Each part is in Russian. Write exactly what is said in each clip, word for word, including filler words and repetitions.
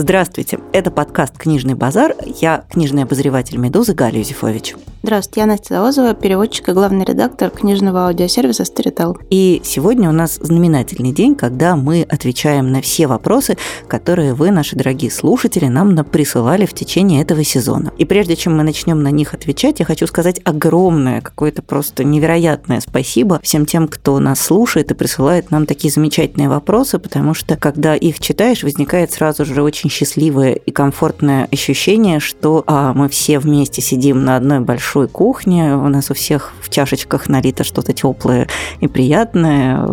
Здравствуйте, это подкаст «Книжный базар». Я книжный обозреватель «Медузы» Галя Юзефович. Здравствуйте, я Настя Завозова, переводчик и главный редактор книжного аудиосервиса Storytel. И сегодня у нас знаменательный день, когда мы отвечаем на все вопросы, которые вы, наши дорогие слушатели, нам присылали в течение этого сезона. И прежде чем мы начнем на них отвечать, я хочу сказать огромное, какое-то просто невероятное спасибо всем тем, кто нас слушает и присылает нам такие замечательные вопросы, потому что, когда их читаешь, возникает сразу же очень счастливое и комфортное ощущение, что а, мы все вместе сидим на одной большой кухне, у нас у всех в чашечках налито что-то теплое и приятное,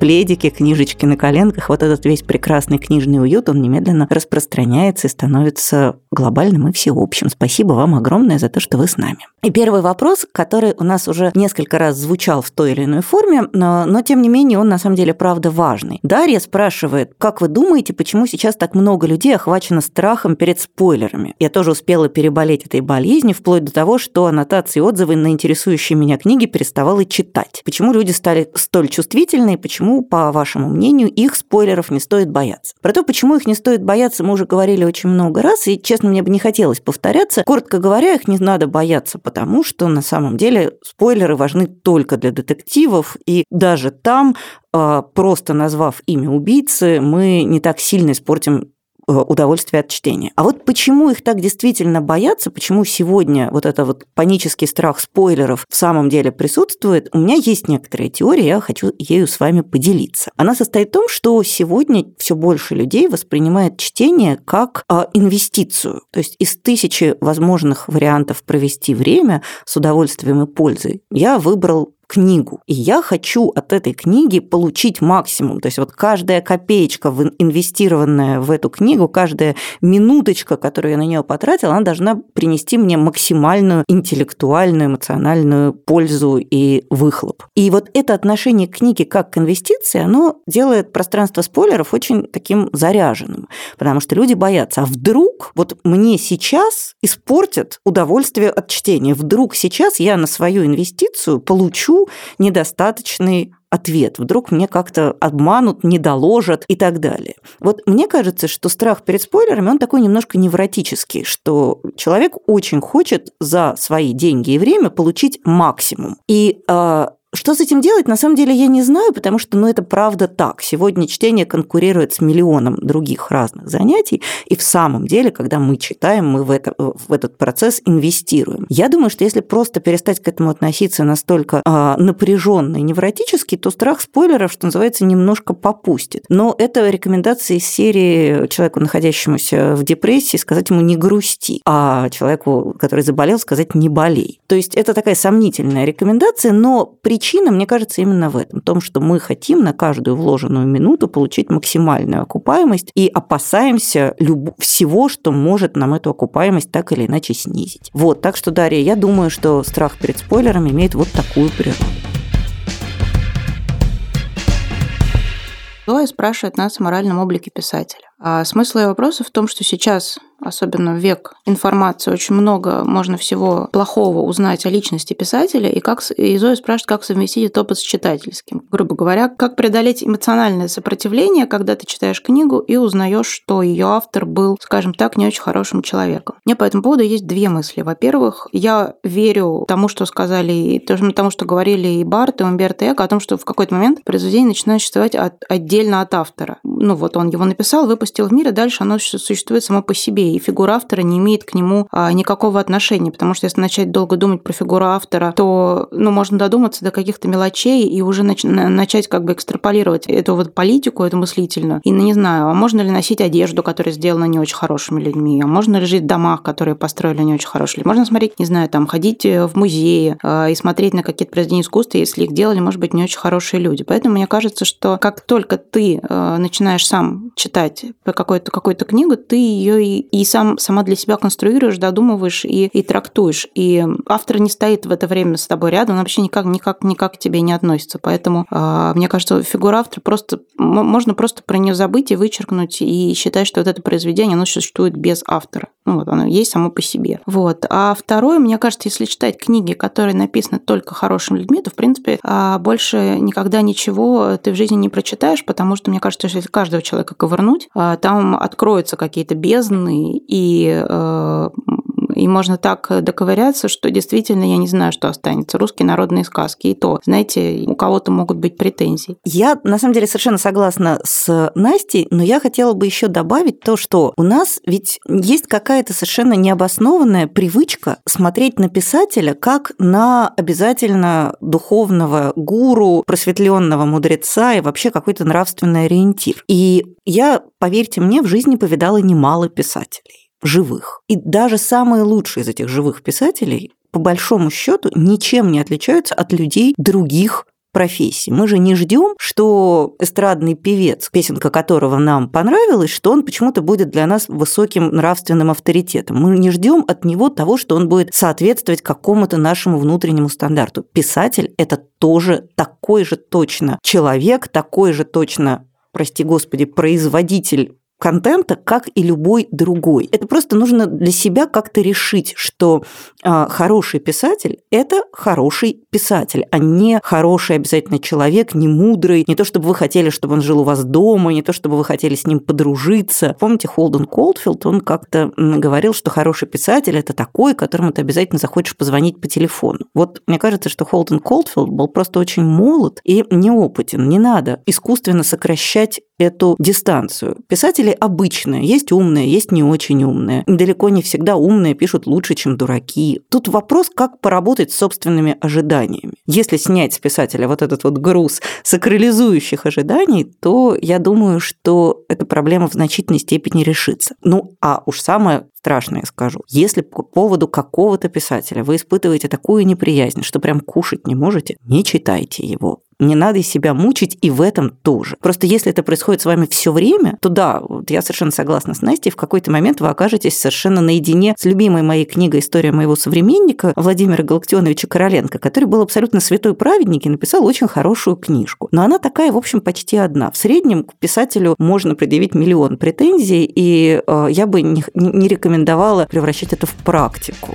пледики, книжечки на коленках. Вот этот весь прекрасный книжный уют, он немедленно распространяется и становится глобальным и всеобщим. Спасибо вам огромное за то, что вы с нами. И первый вопрос, который у нас уже несколько раз звучал в той или иной форме, но, но тем не менее он на самом деле правда важный. Дарья спрашивает, как вы думаете, почему сейчас так много людей охвачено страхом перед спойлерами? Я тоже успела переболеть этой болезнью, вплоть до того, что аннотации и отзывы на интересующие меня книги переставала читать. Почему люди стали столь чувствительны и почему, по вашему мнению, их спойлеров не стоит бояться? Про то, почему их не стоит бояться, мы уже говорили очень много раз, и, честно, мне бы не хотелось повторяться. Коротко говоря, их не надо бояться, потому что на самом деле спойлеры важны только для детективов, и даже там, просто назвав имя убийцы, мы не так сильно испортим удовольствие от чтения. А вот почему их так действительно боятся, почему сегодня вот этот вот панический страх спойлеров в самом деле присутствует, у меня есть некоторая теория, я хочу ею с вами поделиться. Она состоит в том, что сегодня все больше людей воспринимает чтение как инвестицию. То есть из тысячи возможных вариантов провести время с удовольствием и пользой я выбрал книгу. И я хочу от этой книги получить максимум. То есть вот каждая копеечка, инвестированная в эту книгу, каждая минуточка, которую я на нее потратила, она должна принести мне максимальную интеллектуальную, эмоциональную пользу и выхлоп. И вот это отношение к книге как к инвестиции, оно делает пространство спойлеров очень таким заряженным. Потому что люди боятся. А вдруг вот мне сейчас испортят удовольствие от чтения? Вдруг сейчас я на свою инвестицию получу недостаточный ответ. Вдруг мне как-то обманут, не доложат и так далее. Вот мне кажется, что страх перед спойлерами, он такой немножко невротический, что человек очень хочет за свои деньги и время получить максимум. И э, что с этим делать, на самом деле, я не знаю, потому что, ну, это правда так. Сегодня чтение конкурирует с миллионом других разных занятий, и в самом деле, когда мы читаем, мы в, это, в этот процесс инвестируем. Я думаю, что если просто перестать к этому относиться настолько а, напряженно и невротически, то страх спойлеров, что называется, немножко попустит. Но это рекомендации из серии человеку, находящемуся в депрессии, сказать ему «не грусти», а человеку, который заболел, сказать «не болей». То есть это такая сомнительная рекомендация, но причина Причина, мне кажется, именно в этом, в том, что мы хотим на каждую вложенную минуту получить максимальную окупаемость и опасаемся люб... всего, что может нам эту окупаемость так или иначе снизить. Вот, так что, Дарья, я думаю, что страх перед спойлером имеет вот такую природу. Зоя спрашивает нас о моральном облике писателя. А смысл ее вопроса в том, что сейчас, особенно в век информации, очень много можно всего плохого узнать о личности писателя, и, как, и Зоя спрашивает, как совместить этот опыт с читательским. Грубо говоря, как преодолеть эмоциональное сопротивление, когда ты читаешь книгу и узнаешь, что ее автор был, скажем так, не очень хорошим человеком. У меня по этому поводу есть две мысли. Во-первых, я верю тому, что сказали, и тому, что говорили и Барт, и Умберто Эко, о том, что в какой-то момент произведение начинает существовать от, отдельно от автора. Ну вот он его написал, выпустил в мире, дальше оно существует само по себе, и фигура автора не имеет к нему а, никакого отношения, потому что если начать долго думать про фигуру автора, то ну, можно додуматься до каких-то мелочей и уже нач- начать как бы экстраполировать эту вот политику, эту мыслительную. И ну, не знаю, а можно ли носить одежду, которая сделана не очень хорошими людьми, а можно ли жить в домах, которые построили не очень хорошие люди, можно смотреть, не знаю, там, ходить в музеи а, и смотреть на какие-то произведения искусства, если их делали, может быть, не очень хорошие люди. Поэтому мне кажется, что как только ты а, начинаешь сам читать какую-то, какую-то книгу, ты ее и, и сам, сама для себя конструируешь, додумываешь и, и трактуешь. И автор не стоит в это время с тобой рядом, он вообще никак, никак, никак к тебе не относится. Поэтому, мне кажется, фигура автора просто... Можно просто про нее забыть и вычеркнуть, и считать, что вот это произведение, оно существует без автора. Ну, вот оно есть само по себе. Вот. А второе, мне кажется, если читать книги, которые написаны только хорошими людьми, то, в принципе, больше никогда ничего ты в жизни не прочитаешь, потому что, мне кажется, что если каждого человека ковырнуть, там откроются какие-то бездны, и... И можно так доковыряться, что действительно я не знаю, что останется. Русские народные сказки. И то, знаете, у кого-то могут быть претензии. Я, на самом деле, совершенно согласна с Настей, но я хотела бы еще добавить то, что у нас ведь есть какая-то совершенно необоснованная привычка смотреть на писателя как на обязательно духовного гуру, просветленного мудреца и вообще какой-то нравственный ориентир. И я, поверьте мне, в жизни повидала немало писателей. Живых. И даже самые лучшие из этих живых писателей, по большому счету, ничем не отличаются от людей других профессий. Мы же не ждем, что эстрадный певец, песенка которого нам понравилась, что он почему-то будет для нас высоким нравственным авторитетом. Мы не ждем от него того, что он будет соответствовать какому-то нашему внутреннему стандарту. Писатель – это тоже такой же точно человек, такой же точно, прости господи, производитель контента, как и любой другой. Это просто нужно для себя как-то решить, что хороший писатель – это хороший писатель, а не хороший обязательно человек, не мудрый, не то, чтобы вы хотели, чтобы он жил у вас дома, не то, чтобы вы хотели с ним подружиться. Помните, Холден Колдфилд, он как-то говорил, что хороший писатель – это такой, которому ты обязательно захочешь позвонить по телефону. Вот мне кажется, что Холден Колдфилд был просто очень молод и неопытен. Не надо искусственно сокращать эту дистанцию. Писатели обычные, есть умные, есть не очень умные. Далеко не всегда умные пишут лучше, чем дураки. Тут вопрос, как поработать с собственными ожиданиями. Если снять с писателя вот этот вот груз сакрализующих ожиданий, то я думаю, что эта проблема в значительной степени решится. Ну, а уж самое страшное скажу. Если по поводу какого-то писателя вы испытываете такую неприязнь, что прям кушать не можете, не читайте его. Не надо себя мучить и в этом тоже. Просто если это происходит с вами все время, то да, вот я совершенно согласна с Настей, в какой-то момент вы окажетесь совершенно наедине с любимой моей книгой «История моего современника» Владимира Галактионовича Короленко, который был абсолютно святой праведник и написал очень хорошую книжку. Но она такая, в общем, почти одна. В среднем к писателю можно предъявить миллион претензий, и я бы не рекомендовала превращать это в практику.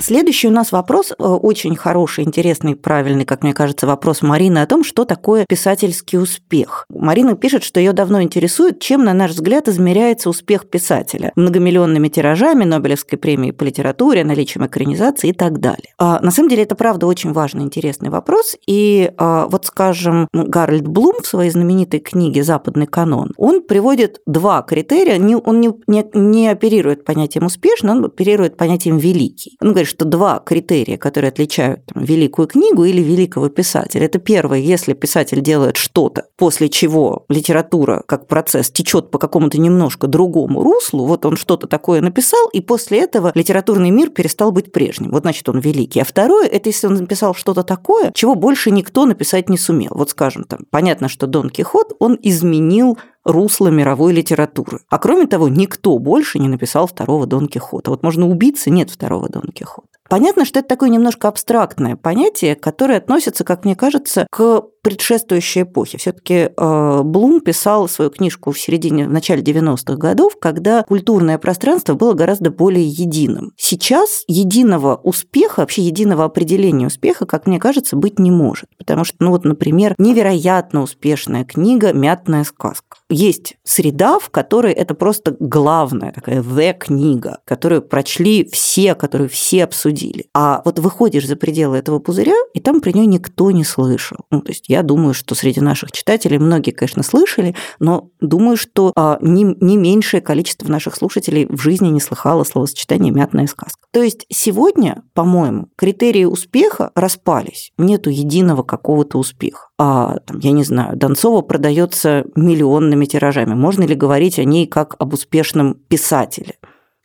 Следующий у нас вопрос, очень хороший, интересный, правильный, как мне кажется, вопрос Марины о том, что такое писательский успех. Марина пишет, что ее давно интересует, чем, на наш взгляд, измеряется успех писателя. Многомиллионными тиражами, Нобелевской премией по литературе, наличием экранизации и так далее. На самом деле, это, правда, очень важный, интересный вопрос. И вот, скажем, Гарольд Блум в своей знаменитой книге «Западный канон», он приводит два критерия. Он не, не, не оперирует понятием «успешный», он оперирует понятием «великий». Он говорит, что два критерия, которые отличают там, великую книгу или великого писателя. Это первое, если писатель делает что-то, после чего литература как процесс течет по какому-то немножко другому руслу, вот он что-то такое написал, и после этого литературный мир перестал быть прежним. Вот, значит, он великий. А второе, это если он написал что-то такое, чего больше никто написать не сумел. Вот, скажем, там, понятно, что Дон Кихот, он изменил русло мировой литературы. А кроме того, никто больше не написал второго Дон Кихота. Вот можно убиться, нет второго Дон Кихота. Понятно, что это такое немножко абстрактное понятие, которое относится, как мне кажется, к предшествующей эпохе. Все-таки э, Блум писал свою книжку в середине, в начале девяностых годов, когда культурное пространство было гораздо более единым. Сейчас единого успеха, вообще единого определения успеха, как мне кажется, быть не может. Потому что, ну вот, например, невероятно успешная книга «Мятная сказка». Есть среда, в которой это просто главная такая the книга, которую прочли все, которую все обсудили. А вот выходишь за пределы этого пузыря, и там про нее никто не слышал. Ну, то есть я думаю, что среди наших читателей многие, конечно, слышали, но думаю, что не, не меньшее количество наших слушателей в жизни не слыхало словосочетание «мятная сказка». То есть сегодня, по-моему, критерии успеха распались. Нету единого какого-то успеха. А, там, я не знаю, Донцова продается миллионными тиражами. Можно ли говорить о ней как об успешном писателе?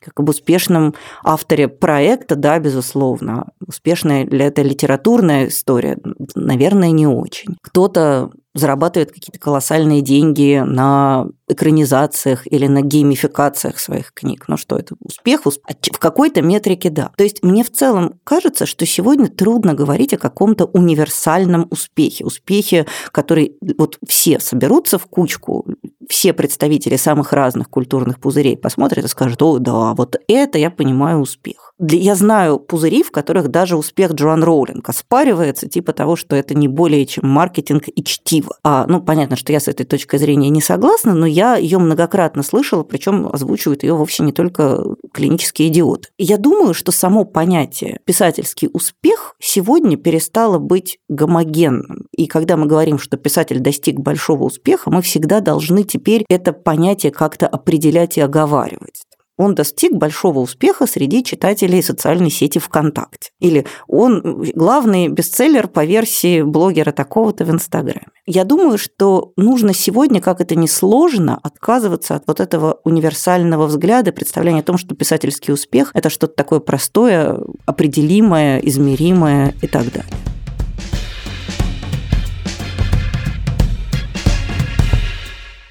Как об успешном авторе проекта, да, безусловно. Успешная ли это литературная история? Наверное, не очень. Кто-то зарабатывает какие-то колоссальные деньги на экранизациях или на геймификациях своих книг. Ну что, это успех? успех? В какой-то метрике да. То есть мне в целом кажется, что сегодня трудно говорить о каком-то универсальном успехе. Успехе, который вот все соберутся в кучку, все представители самых разных культурных пузырей посмотрят и скажут: о, да, вот это я понимаю успех. Я знаю пузыри, в которых даже успех Джоан Роулинг оспаривается, типа того, что это не более чем маркетинг и чтиво. А, ну, понятно, что я с этой точкой зрения не согласна, но я ее многократно слышала, причем озвучивают ее вовсе не только клинические идиоты. Я думаю, что само понятие «писательский успех» сегодня перестало быть гомогенным. И когда мы говорим, что писатель достиг большого успеха, мы всегда должны теперь это понятие как-то определять и оговаривать. Он достиг большого успеха среди читателей социальной сети ВКонтакте. Или он главный бестселлер по версии блогера такого-то в Инстаграме. Я думаю, что нужно сегодня, как это ни сложно, отказываться от вот этого универсального взгляда, представления о том, что писательский успех – это что-то такое простое, определимое, измеримое и так далее.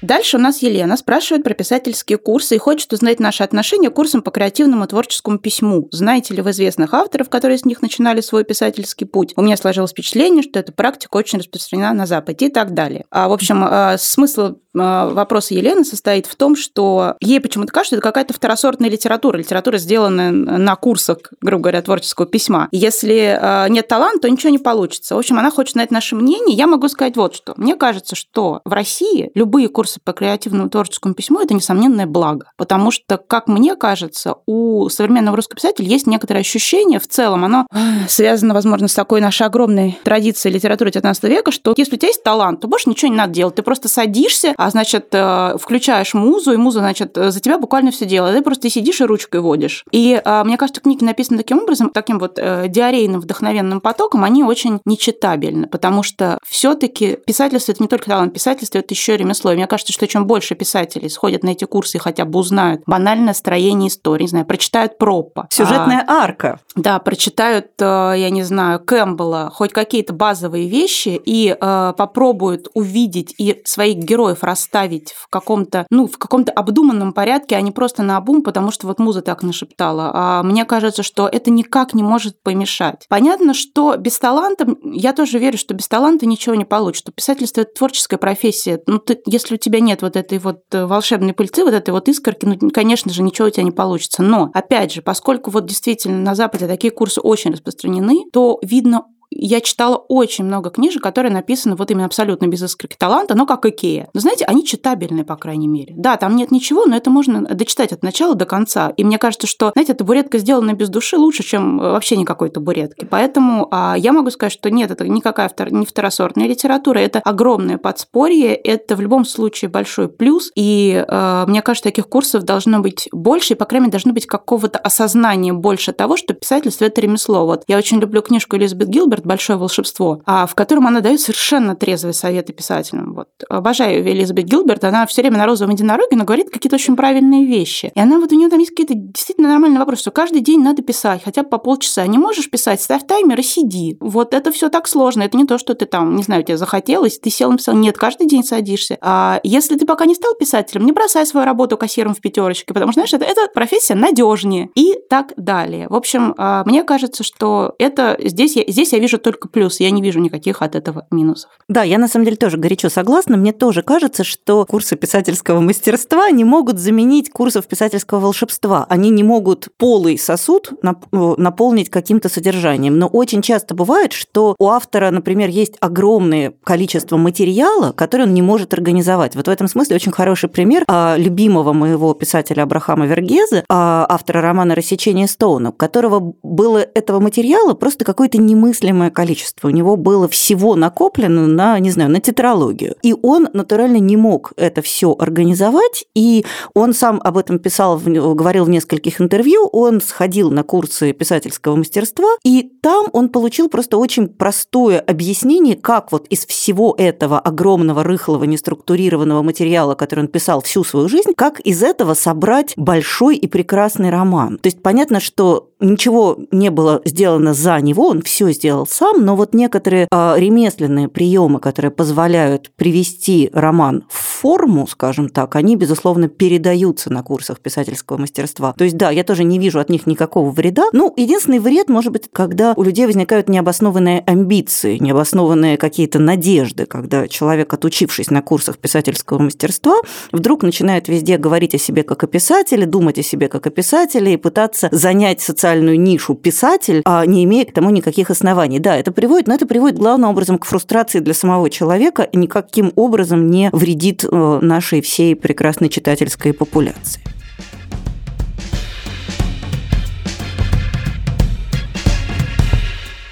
Дальше у нас Елена спрашивает про писательские курсы и хочет узнать наше отношение к курсам по креативному творческому письму. Знаете ли вы известных авторов, которые с них начинали свой писательский путь? У меня сложилось впечатление, что эта практика очень распространена на Западе и так далее. А, в общем, смысл вопроса Елены состоит в том, что ей почему-то кажется, что это какая-то второсортная литература. Литература, сделанная на курсах, грубо говоря, творческого письма. Если нет таланта, то ничего не получится. В общем, она хочет знать наше мнение. Я могу сказать вот что. Мне кажется, что в России любые курсы по креативному творческому письму – это несомненное благо. Потому что, как мне кажется, у современного русского писателя есть некоторое ощущение, в целом оно связано, возможно, с такой нашей огромной традицией литературы девятнадцатого века, что если у тебя есть талант, то больше ничего не надо делать. Ты просто садишься, а, значит, включаешь музу, и муза, значит, за тебя буквально все делает. Ты просто сидишь и ручкой водишь. И, мне кажется, книги написаны таким образом, таким вот диарейным, вдохновенным потоком, они очень нечитабельны, потому что все-таки писательство – это не только талант, писательство – это еще ремесло. И мне кажется, что чем больше писателей сходят на эти курсы и хотя бы узнают банальное строение истории, не знаю, прочитают Проппа. Сюжетная а, арка. Да, прочитают, я не знаю, Кэмпбелла, хоть какие-то базовые вещи и э, попробуют увидеть и своих героев расставить в каком-то, ну, в каком-то обдуманном порядке, а не просто наобум, потому что вот муза так нашептала. А мне кажется, что это никак не может помешать. Понятно, что без таланта, я тоже верю, что без таланта ничего не получится. Писательство – это творческая профессия. Ну, ты, если у тебя нет вот этой вот волшебной пыльцы, вот этой вот искорки, ну, конечно же, ничего у тебя не получится. Но, опять же, поскольку вот действительно на Западе такие курсы очень распространены, то видно, я читала очень много книжек, которые написаны вот именно абсолютно без искорки таланта, но как Икея. Но знаете, они читабельны, по крайней мере. Да, там нет ничего, но это можно дочитать от начала до конца. И мне кажется, что, знаете, табуретка, сделанная без души, лучше, чем вообще никакой табуретки. Поэтому а, я могу сказать, что нет, это никакая втор... не второсортная литература, это огромное подспорье, это в любом случае большой плюс. И а, мне кажется, таких курсов должно быть больше, и, по крайней мере, должно быть какого-то осознания больше того, что писательство – это ремесло. Вот я очень люблю книжку Элизабет Гилберт «Большое волшебство», в котором она дает совершенно трезвые советы писателям. Вот. Обожаю Элизабет Гилберт, она все время на розовом единороге, но говорит какие-то очень правильные вещи. И она вот, у нее там есть какие-то действительно нормальные вопросы, что каждый день надо писать, хотя бы по полчаса. Не можешь писать, ставь таймер и сиди. Вот это все так сложно, это не то, что ты там, не знаю, тебе захотелось, ты сел и написал. Нет, каждый день садишься. А если ты пока не стал писателем, не бросай свою работу кассиром в пятерочке, потому что, знаешь, это, это профессия надежнее и так далее. В общем, мне кажется, что это здесь я, здесь я вижу только плюсы, я не вижу никаких от этого минусов. Да, я на самом деле тоже горячо согласна. Мне тоже кажется, что курсы писательского мастерства не могут заменить курсов писательского волшебства. Они не могут полый сосуд наполнить каким-то содержанием. Но очень часто бывает, что у автора, например, есть огромное количество материала, который он не может организовать. Вот в этом смысле очень хороший пример любимого моего писателя Абрахама Вергезе, автора романа «Рассечение Стоуна», у которого было этого материала просто какой-то немыслимый количество. У него было всего накоплено на, не знаю, на тетралогию. И он натурально не мог это все организовать, и он сам об этом писал, говорил в нескольких интервью, он сходил на курсы писательского мастерства, и там он получил просто очень простое объяснение, как вот из всего этого огромного, рыхлого, неструктурированного материала, который он писал всю свою жизнь, как из этого собрать большой и прекрасный роман. То есть понятно, что ничего не было сделано за него, он все сделал сам, но вот некоторые ремесленные приемы, которые позволяют привести роман в форму, скажем так, они, безусловно, передаются на курсах писательского мастерства. То есть, да, я тоже не вижу от них никакого вреда. Ну, единственный вред, может быть, когда у людей возникают необоснованные амбиции, необоснованные какие-то надежды, когда человек, отучившись на курсах писательского мастерства, вдруг начинает везде говорить о себе как о писателе, думать о себе как о писателе и пытаться занять социальную нишу писатель, а не имея к тому никаких оснований. Да, это приводит, но это приводит главным образом к фрустрации для самого человека и никаким образом не вредит нашей всей прекрасной читательской популяции.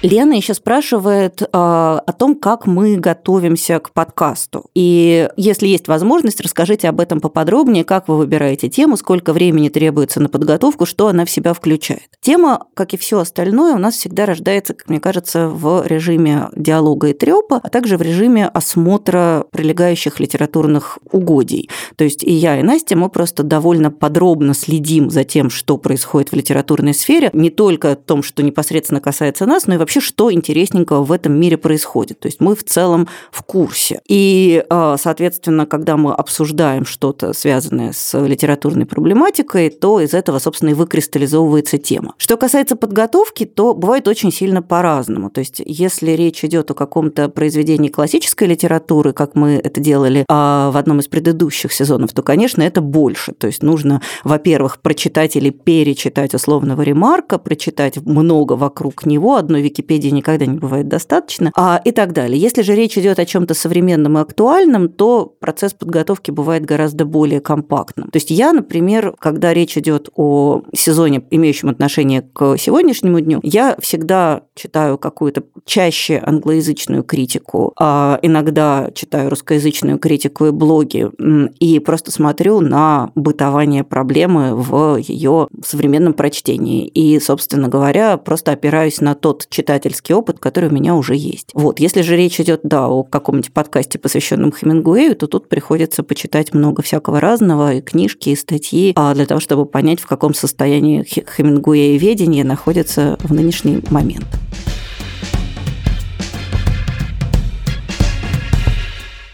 Лена еще спрашивает э, о том, как мы готовимся к подкасту. И если есть возможность, расскажите об этом поподробнее, как вы выбираете тему, сколько времени требуется на подготовку, что она в себя включает. Тема, как и все остальное, у нас всегда рождается, как мне кажется, в режиме диалога и трёпа, а также в режиме осмотра прилегающих литературных угодий. То есть и я, и Настя, мы просто довольно подробно следим за тем, что происходит в литературной сфере, не только о том, что непосредственно касается нас, но и вообще вообще, что интересненького в этом мире происходит. То есть мы в целом в курсе. И, соответственно, когда мы обсуждаем что-то, связанное с литературной проблематикой, то из этого, собственно, и выкристаллизовывается тема. Что касается подготовки, то бывает очень сильно по-разному. То есть если речь идет о каком-то произведении классической литературы, как мы это делали в одном из предыдущих сезонов, то, конечно, это больше. То есть нужно, во-первых, прочитать или перечитать условного Ремарка, прочитать много вокруг него, одной Википедии никогда не бывает достаточно, а, и так далее. Если же речь идет о чем-то современном и актуальном, то процесс подготовки бывает гораздо более компактным. То есть я, например, когда речь идет о сезоне, имеющем отношение к сегодняшнему дню, я всегда читаю какую-то чаще англоязычную критику, а иногда читаю русскоязычную критику и блоги, и просто смотрю на бытование проблемы в ее современном прочтении. И, собственно говоря, просто опираюсь на тот читатель, читательский опыт, который у меня уже есть. Вот. Если же речь идет, да, о каком-нибудь подкасте, посвященном Хемингуэю, то тут приходится почитать много всякого разного, и книжки, и статьи, для того, чтобы понять, в каком состоянии хемингуэеведение находится в нынешний момент.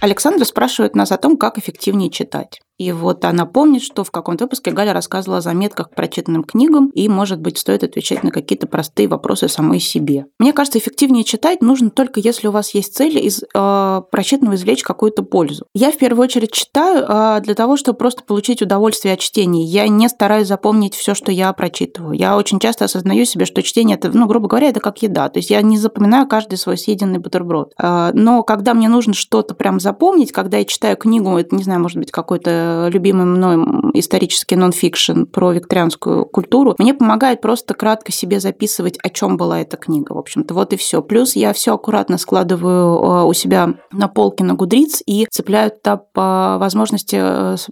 Александра спрашивает нас о том, как эффективнее читать. И вот она помнит, что в каком-то выпуске Галя рассказывала о заметках к прочитанным книгам, и, может быть, стоит отвечать на какие-то простые вопросы самой себе. Мне кажется, эффективнее читать нужно только если у вас есть цель из э, прочитанного извлечь какую-то пользу. Я в первую очередь читаю э, для того, чтобы просто получить удовольствие от чтения. Я не стараюсь запомнить все, что я прочитываю. Я очень часто осознаю себе, что чтение, это, ну, грубо говоря, это как еда. То есть я не запоминаю каждый свой съеденный бутерброд. Э, но когда мне нужно что-то прям запомнить, когда я читаю книгу, это, не знаю, может быть, какой-то любимый мной исторический нон-фикшн про викторианскую культуру, мне помогает просто кратко себе записывать, о чем была эта книга, в общем-то. Вот и все. Плюс я все аккуратно складываю у себя на полке на Goodreads и цепляю там по возможности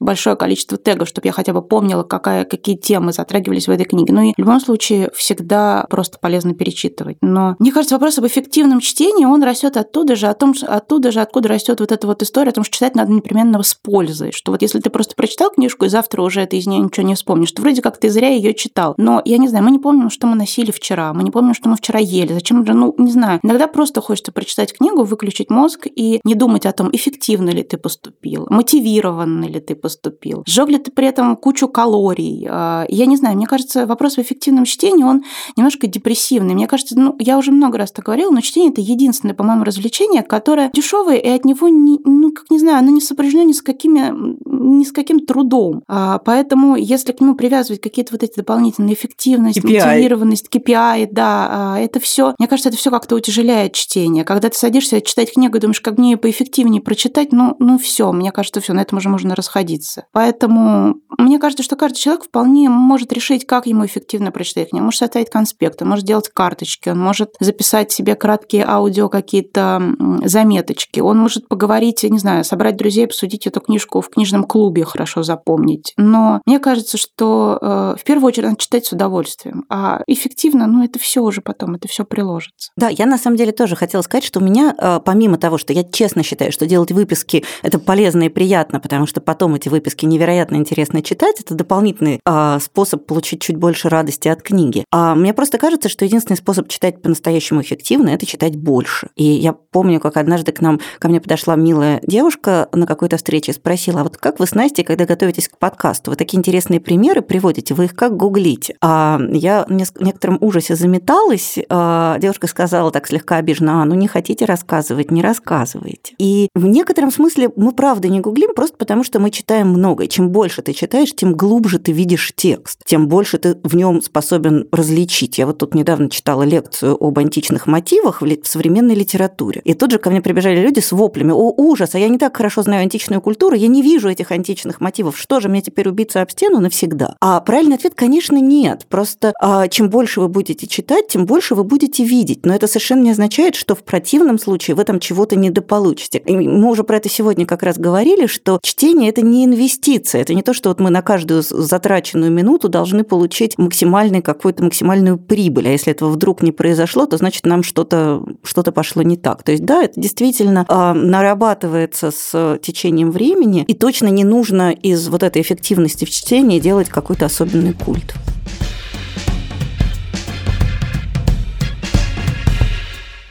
большое количество тегов, чтобы я хотя бы помнила, какая, какие темы затрагивались в этой книге. Ну и в любом случае всегда просто полезно перечитывать. Но мне кажется, вопрос об эффективном чтении, он растет оттуда же, о том, оттуда же, откуда растет вот эта вот история о том, что читать надо непременно с пользой, что вот если ты просто прочитал книжку, и завтра уже ты из нее ничего не вспомнишь, то вроде как ты зря ее читал. Но, я не знаю, мы не помним, что мы носили вчера, мы не помним, что мы вчера ели. Зачем же, ну, не знаю. Иногда просто хочется прочитать книгу, выключить мозг и не думать о том, эффективно ли ты поступил, мотивированно ли ты поступил, сжёг ли ты при этом кучу калорий. Я не знаю, мне кажется, вопрос в эффективном чтении, он немножко депрессивный. Мне кажется, ну, я уже много раз так говорила, но чтение – это единственное, по-моему, развлечение, которое дешевое, и от него, не, ну, как не знаю, оно не сопряжено ни с какими... ни с каким трудом. А, поэтому, если к нему привязывать какие-то вот эти дополнительные эффективность, кей пи ай. Мотивированность, кей пи ай, да, а, это все, мне кажется, это все как-то утяжеляет чтение. Когда ты садишься читать книгу и думаешь, как мне ее поэффективнее прочитать, ну, ну все, мне кажется, все, на этом уже можно расходиться. Поэтому мне кажется, что каждый человек вполне может решить, как ему эффективно прочитать книгу. Он может составить конспекты, он может делать карточки, он может записать себе краткие аудио какие-то заметочки, он может поговорить, не знаю, собрать друзей, обсудить эту книжку в книжном клубе, клубе хорошо запомнить. Но мне кажется, что э, в первую очередь надо читать с удовольствием. А эффективно, ну, это все уже потом, это все приложится. Да, я на самом деле тоже хотела сказать, что у меня, э, помимо того, что я честно считаю, что делать выписки – это полезно и приятно, потому что потом эти выписки невероятно интересно читать, это дополнительный э, способ получить чуть больше радости от книги. А мне просто кажется, что единственный способ читать по-настоящему эффективно – это читать больше. И я помню, как однажды к нам, ко мне подошла милая девушка на какой-то встрече и спросила, а вот как вы с Настей, когда готовитесь к подкасту, вы такие интересные примеры приводите, вы их как гуглите? А я в некотором ужасе заметалась, а девушка сказала так слегка обиженно, а, ну не хотите рассказывать, не рассказывайте. И в некотором смысле мы правда не гуглим, просто потому что мы читаем много. И чем больше ты читаешь, тем глубже ты видишь текст, тем больше ты в нем способен различить. Я вот тут недавно читала лекцию об античных мотивах в современной литературе. И тут же ко мне прибежали люди с воплями. О, ужас, а я не так хорошо знаю античную культуру, я не вижу этих античных мотивов. Что же, мне теперь убиться об стену навсегда? А правильный ответ, конечно, нет. Просто а, чем больше вы будете читать, тем больше вы будете видеть. Но это совершенно не означает, что в противном случае вы там чего-то недополучите. И мы уже про это сегодня как раз говорили, что чтение – это не инвестиция. Это не то, что вот мы на каждую затраченную минуту должны получить максимальную какую-то максимальную прибыль. А если этого вдруг не произошло, то значит нам что-то, что-то пошло не так. То есть да, это действительно а, нарабатывается с течением времени, и точно не нужно из вот этой эффективности в чтении делать какой-то особенный культ.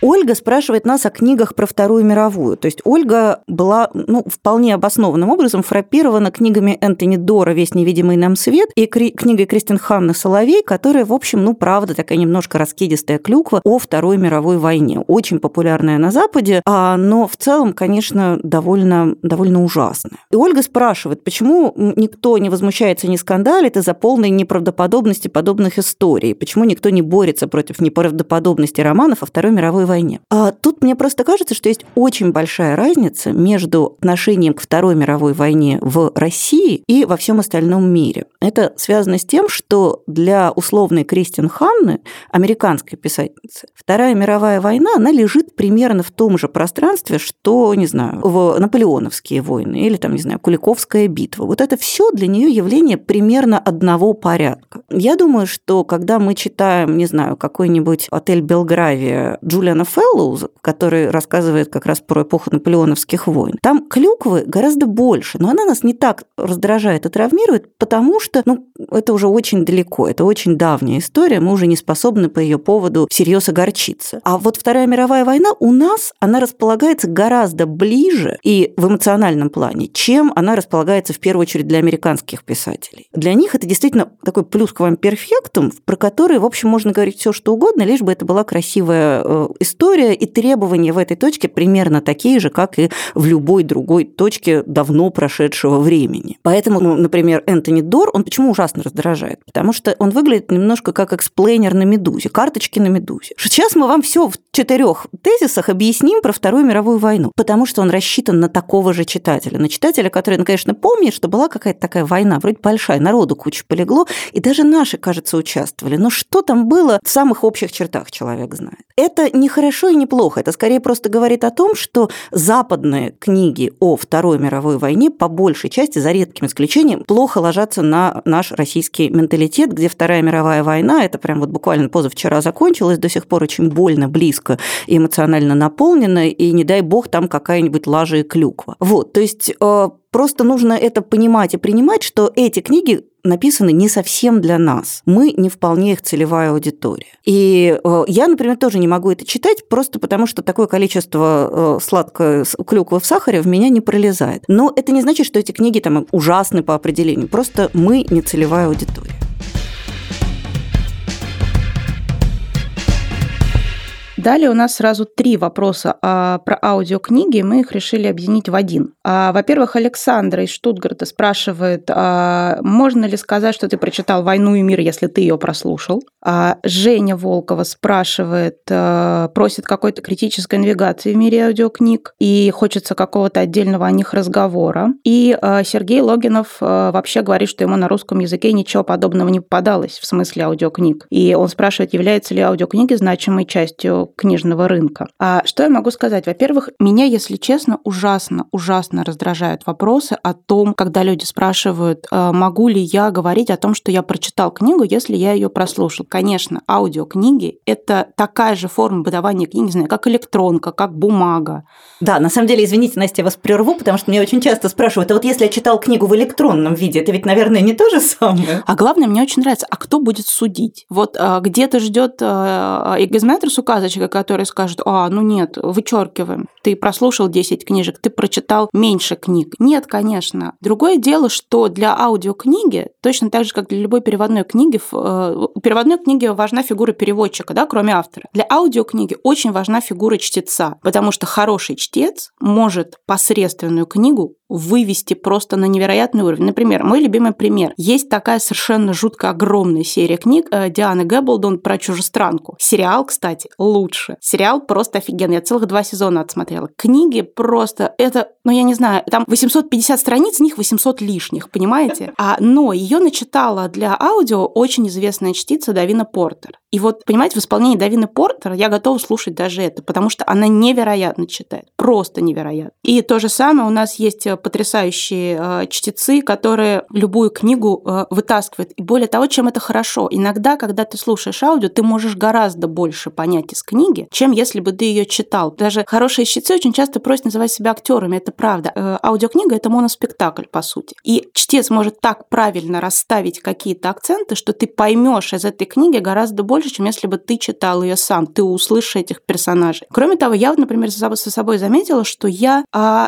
Ольга спрашивает нас о книгах про Вторую мировую. То есть Ольга была, ну, вполне обоснованным образом фраппирована книгами Энтони Дора «Весь невидимый нам свет» и книгой Кристин Ханны «Соловей», которая, в общем, ну, правда, такая немножко раскидистая клюква о Второй мировой войне. Очень популярная на Западе, но в целом, конечно, довольно, довольно ужасная. И Ольга спрашивает, почему никто не возмущается, не скандалит из-за полной неправдоподобности подобных историй? Почему никто не борется против неправдоподобности романов о Второй мировой войне? Войне. А тут мне просто кажется, что есть очень большая разница между отношением к Второй мировой войне в России и во всем остальном мире. Это связано с тем, что для условной Кристин Ханны, американской писательницы, Вторая мировая война, она лежит примерно в том же пространстве, что, не знаю, в наполеоновские войны или, там, не знаю, Куликовская битва. Вот это все для нее явление примерно одного порядка. Я думаю, что когда мы читаем, не знаю, какой-нибудь «Отель Белгравия» Джулиана Феллоуза, который рассказывает как раз про эпоху наполеоновских войн. Там клюквы гораздо больше, но она нас не так раздражает и травмирует, потому что, ну, это уже очень далеко, это очень давняя история, мы уже не способны по ее поводу всерьез огорчиться. А вот Вторая мировая война у нас, она располагается гораздо ближе и в эмоциональном плане, чем она располагается в первую очередь для американских писателей. Для них это действительно такой плюс к вам перфектум, про который, в общем, можно говорить все что угодно, лишь бы это была красивая история, История и требования в этой точке примерно такие же, как и в любой другой точке давно прошедшего времени. Поэтому, например, Энтони Дор, он почему ужасно раздражает? Потому что он выглядит немножко как эксплейнер на «Медузе», карточки на «Медузе». Сейчас мы вам все в четырех тезисах объясним про Вторую мировую войну, потому что он рассчитан на такого же читателя. На читателя, который, ну, конечно, помнит, что была какая-то такая война, вроде большая, народу куча полегло, и даже наши, кажется, участвовали. Но что там было, в самых общих чертах человек знает. Это не хорошо. Хорошо и неплохо. Это скорее просто говорит о том, что западные книги о Второй мировой войне по большей части, за редким исключением, плохо ложатся на наш российский менталитет, где Вторая мировая война, это прям вот буквально позавчера закончилась, до сих пор очень больно, близко и эмоционально наполнено, и не дай бог там какая-нибудь лажа и клюква. Вот, то есть просто нужно это понимать и принимать, что эти книги написаны не совсем для нас. Мы не вполне их целевая аудитория. И я, например, тоже не могу это читать, просто потому что такое количество сладкой клюквы в сахаре в меня не пролезает. Но это не значит, что эти книги там ужасны по определению. Просто мы не целевая аудитория. Далее у нас сразу три вопроса а, про аудиокниги, мы их решили объединить в один. А, во-первых, Александра из Штутгарта спрашивает, а, можно ли сказать, что ты прочитал «Войну и мир», если ты ее прослушал? А, Женя Волкова спрашивает, а, просит какой-то критической навигации в мире аудиокниг и хочется какого-то отдельного о них разговора. И а, Сергей Логинов а, вообще говорит, что ему на русском языке ничего подобного не попадалось в смысле аудиокниг. И он спрашивает, является ли аудиокниги значимой частью книжного рынка. А что я могу сказать? Во-первых, меня, если честно, ужасно, ужасно раздражают вопросы о том, когда люди спрашивают, могу ли я говорить о том, что я прочитал книгу, если я ее прослушал. Конечно, аудиокниги – это такая же форма подавания книги, не знаю, как электронка, как бумага. Да, на самом деле, извините, Настя, я вас прерву, потому что меня очень часто спрашивают, а вот если я читал книгу в электронном виде, это ведь, наверное, не то же самое? А главное, мне очень нравится, а кто будет судить? Вот где-то ждет эгзаменатор с указочкой, который скажет, а, ну нет, вычеркиваем, ты прослушал десять книжек, ты прочитал меньше книг. Нет, конечно. Другое дело, что для аудиокниги, точно так же, как для любой переводной книги, в переводной книге важна фигура переводчика, да, кроме автора. Для аудиокниги очень важна фигура чтеца, потому что хороший чтец может посредственную книгу вывести просто на невероятный уровень. Например, мой любимый пример. Есть такая совершенно жутко огромная серия книг Дианы Габблдон про чужестранку. Сериал, кстати, лучше. Сериал просто офигенный. Я целых два сезона отсмотрела. Книги просто... Это, ну, я не знаю, там восемьсот пятьдесят страниц, из них восемьсот лишних, понимаете? А, но ее начитала для аудио очень известная чтица Давина Портер. И вот, понимаете, в исполнении Давины Портер я готова слушать даже это, потому что она невероятно читает. Просто невероятно. И то же самое у нас есть... потрясающие чтецы, которые любую книгу вытаскивают. И более того, чем это хорошо. Иногда, когда ты слушаешь аудио, ты можешь гораздо больше понять из книги, чем если бы ты ее читал. Даже хорошие чтецы очень часто просят называть себя актерами. Это правда. Аудиокнига – это моноспектакль, по сути. И чтец может так правильно расставить какие-то акценты, что ты поймешь из этой книги гораздо больше, чем если бы ты читал ее сам. Ты услышишь этих персонажей. Кроме того, я, например, за собой заметила, что я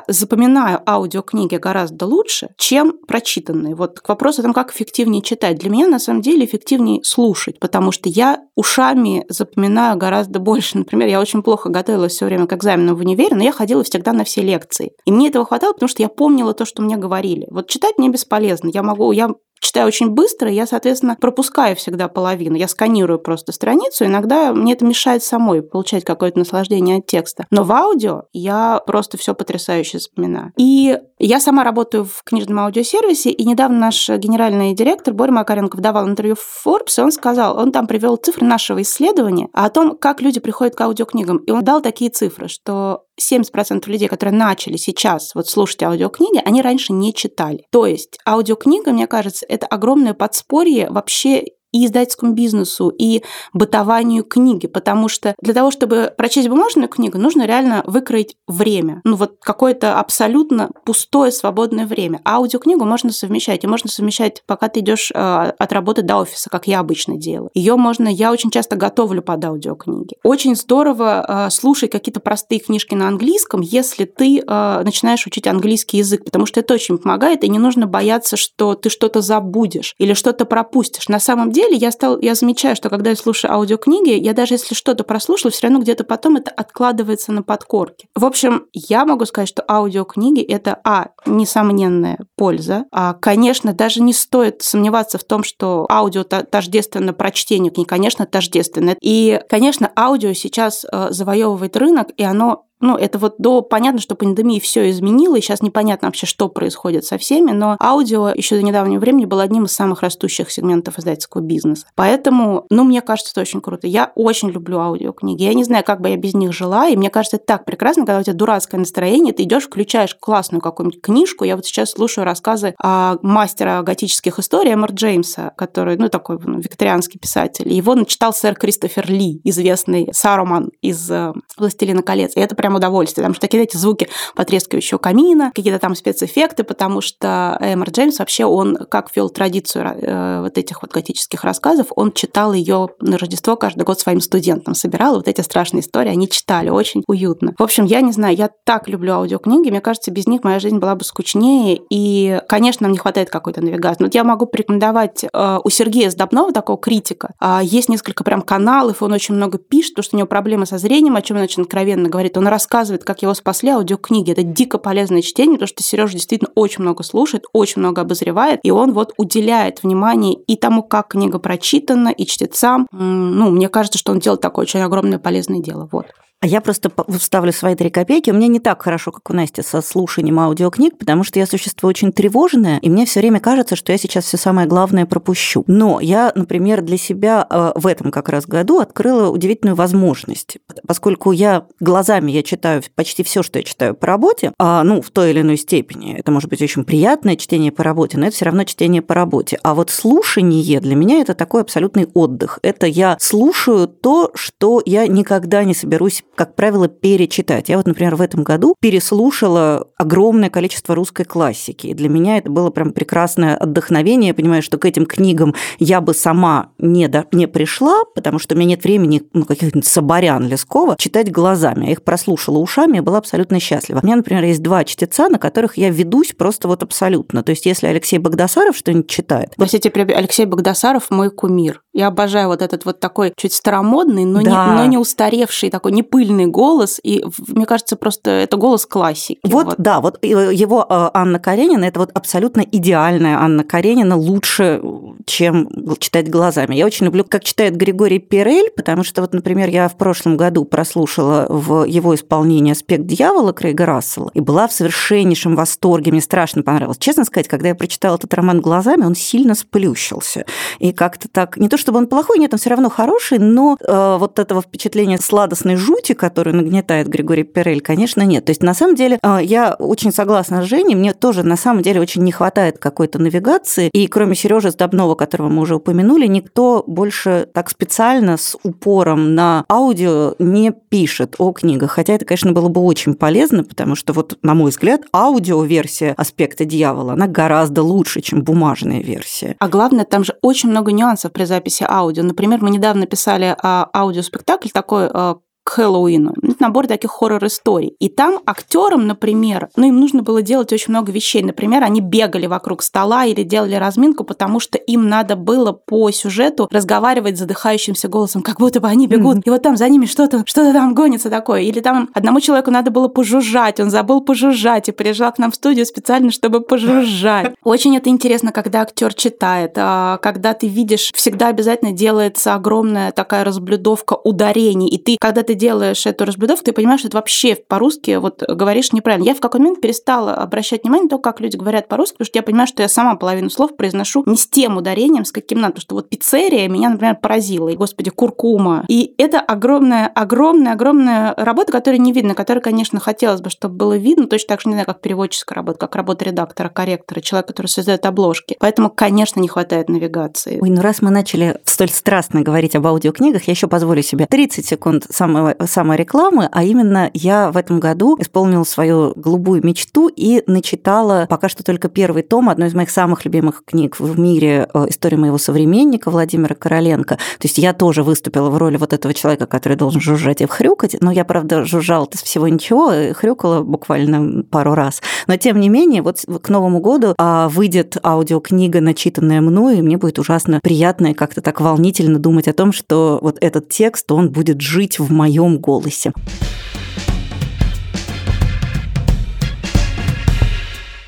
запоминаю аудиокнигу книги гораздо лучше, чем прочитанные. Вот к вопросу о том, как эффективнее читать. Для меня, на самом деле, эффективнее слушать, потому что я ушами запоминаю гораздо больше. Например, я очень плохо готовилась все время к экзаменам в универе, но я ходила всегда на все лекции. И мне этого хватало, потому что я помнила то, что мне говорили. Вот читать мне бесполезно. Я могу... Я читаю очень быстро, я, соответственно, пропускаю всегда половину. Я сканирую просто страницу. Иногда мне это мешает самой получать какое-то наслаждение от текста. Но в аудио я просто все потрясающе запоминаю. И я сама работаю в книжном аудиосервисе, и недавно наш генеральный директор Боря Макаренков давал интервью в Forbes, и он сказал, он там привел цифры нашего исследования о том, как люди приходят к аудиокнигам. И он дал такие цифры, что семьдесят процентов людей, которые начали сейчас вот слушать аудиокниги, они раньше не читали. То есть аудиокнига, мне кажется, это огромное подспорье вообще и издательскому бизнесу, и бытованию книги, потому что для того, чтобы прочесть бумажную книгу, нужно реально выкроить время, ну вот какое-то абсолютно пустое свободное время. А аудиокнигу можно совмещать, и можно совмещать, пока ты идешь от работы до офиса, как я обычно делаю. Ее можно, я очень часто готовлю под аудиокниги. Очень здорово слушать какие-то простые книжки на английском, если ты начинаешь учить английский язык, потому что это очень помогает, и не нужно бояться, что ты что-то забудешь или что-то пропустишь. На самом деле деле я, стал, я замечаю, что когда я слушаю аудиокниги, я даже если что-то прослушала, все равно где-то потом это откладывается на подкорке. В общем, я могу сказать, что аудиокниги – это, а, несомненная польза, а, конечно, даже не стоит сомневаться в том, что аудио тождественно прочтению книг, конечно, тождественно. И, конечно, аудио сейчас завоевывает рынок, и оно… Ну, это вот до... Понятно, что пандемия все изменила, и сейчас непонятно вообще, что происходит со всеми, но аудио еще до недавнего времени было одним из самых растущих сегментов издательского бизнеса. Поэтому, ну, мне кажется, это очень круто. Я очень люблю аудиокниги. Я не знаю, как бы я без них жила, и мне кажется, это так прекрасно, когда у тебя дурацкое настроение, ты идешь, включаешь классную какую-нибудь книжку. Я вот сейчас слушаю рассказы о мастера готических историй Эммер Джеймса, который, ну, такой ну, викторианский писатель. Его начитал сэр Кристофер Ли, известный Саруман из «Властелина колец». И это прям удовольствие, потому что такие, знаете, звуки потрескивающего камина, какие-то там спецэффекты, потому что Эммер Джеймс вообще, он как вел традицию э, вот этих вот готических рассказов, он читал ее на Рождество каждый год своим студентам, собирал вот эти страшные истории, они читали, очень уютно. В общем, я не знаю, я так люблю аудиокниги, мне кажется, без них моя жизнь была бы скучнее, и, конечно, нам не хватает какой-то навигации. Вот я могу порекомендовать э, у Сергея Сдобнова, такого критика, э, есть несколько прям каналов, он очень много пишет, потому что у него проблемы со зрением, о чем он очень откровенно говорит, он рассказывает, как его спасли аудиокниги. Это дико полезное чтение, потому что Сережа действительно очень много слушает, очень много обозревает, и он вот уделяет внимание и тому, как книга прочитана, и чтецам. Ну, мне кажется, что он делает такое очень огромное полезное дело. Вот. А я просто вставлю свои три копейки. У меня не так хорошо, как у Насти, со слушанием аудиокниг, потому что я существо очень тревожное, и мне все время кажется, что я сейчас все самое главное пропущу. Но я, например, для себя в этом как раз году открыла удивительную возможность. Поскольку я глазами я читаю почти все, что я читаю по работе, а, ну, в той или иной степени. Это может быть очень приятное чтение по работе, но это все равно чтение по работе. А вот слушание для меня – это такой абсолютный отдых. Это я слушаю то, что я никогда не соберусь, как правило, перечитать. Я вот, например, в этом году переслушала огромное количество русской классики. И для меня это было прям прекрасное отдохновение. Я понимаю, что к этим книгам я бы сама не, до... не пришла, потому что у меня нет времени, ну, каких-нибудь Соборян, Лескова, читать глазами. Я их прослушала ушами, я была абсолютно счастлива. У меня, например, есть два чтеца, на которых я ведусь просто вот абсолютно. То есть, если Алексей Богдасаров что-нибудь читает... Простите, Алексей Богдасаров – мой кумир. Я обожаю вот этот вот такой чуть старомодный, но, да. не, но не устаревший, такой не пыльный голос. И, мне кажется, просто это голос классики. Вот, вот. Да, вот его Анна Каренина – это вот абсолютно идеальная Анна Каренина, лучше, чем читать глазами. Я очень люблю, как читает Григорий Перель, потому что, вот, например, я в прошлом году прослушала в его исполнении «Аспект дьявола» Крейга Рассела и была в совершеннейшем восторге. Мне страшно понравилось. Честно сказать, когда я прочитала этот роман глазами, он сильно сплющился. И как-то так... Не то, что чтобы он плохой, нет, он все равно хороший, но э, вот этого впечатления сладостной жути, которую нагнетает Григорий Перель, конечно, нет. То есть, на самом деле, э, я очень согласна с Женей, мне тоже, на самом деле, очень не хватает какой-то навигации, и кроме Сережи Сдобнова, которого мы уже упомянули, никто больше так специально с упором на аудио не пишет о книгах, хотя это, конечно, было бы очень полезно, потому что, вот, на мой взгляд, аудиоверсия «Аспекта дьявола», она гораздо лучше, чем бумажная версия. А главное, там же очень много нюансов при записи аудио. Например, мы недавно писали а, аудиоспектакль такой а... к Хэллоуину. Набор таких хоррор-историй. И там актерам, например, ну, им нужно было делать очень много вещей. Например, они бегали вокруг стола или делали разминку, потому что им надо было по сюжету разговаривать задыхающимся голосом, как будто бы они бегут. Mm-hmm. И вот там за ними что-то, что-то там гонится такое. Или там одному человеку надо было пожужжать, он забыл пожужжать и приезжал к нам в студию специально, чтобы пожужжать. Очень это интересно, когда актер читает, когда ты видишь, всегда обязательно делается огромная такая разблюдовка ударений. И ты, когда ты делаешь эту разблюдовку, ты понимаешь, что ты вообще по-русски вот говоришь неправильно. Я в какой-то момент перестала обращать внимание на то, как люди говорят по-русски, потому что я понимаю, что я сама половину слов произношу не с тем ударением, с каким надо. Потому что вот пиццерия меня, например, поразила. И, господи, куркума. И это огромная, огромная, огромная работа, которая не видно, которая, конечно, хотелось бы, чтобы было видно. Точно так же, не знаю, как переводческая работа, как работа редактора, корректора, человека, который создает обложки. Поэтому, конечно, не хватает навигации. Ой, ну раз мы начали столь страстно говорить об аудиокнигах, я еще позволю себе тридцать секунд самой саморекламы, а именно я в этом году исполнила свою голубую мечту и начитала пока что только первый том одной из моих самых любимых книг в мире «История моего современника» Владимира Короленко. То есть я тоже выступила в роли вот этого человека, который должен жужжать и хрюкать, но я, правда, жужжала-то всего ничего, и хрюкала буквально пару раз. Но, тем не менее, вот к Новому году выйдет аудиокнига, начитанная мной, и мне будет ужасно приятно и как-то так волнительно думать о том, что вот этот текст, он будет жить в моей В моем голосе.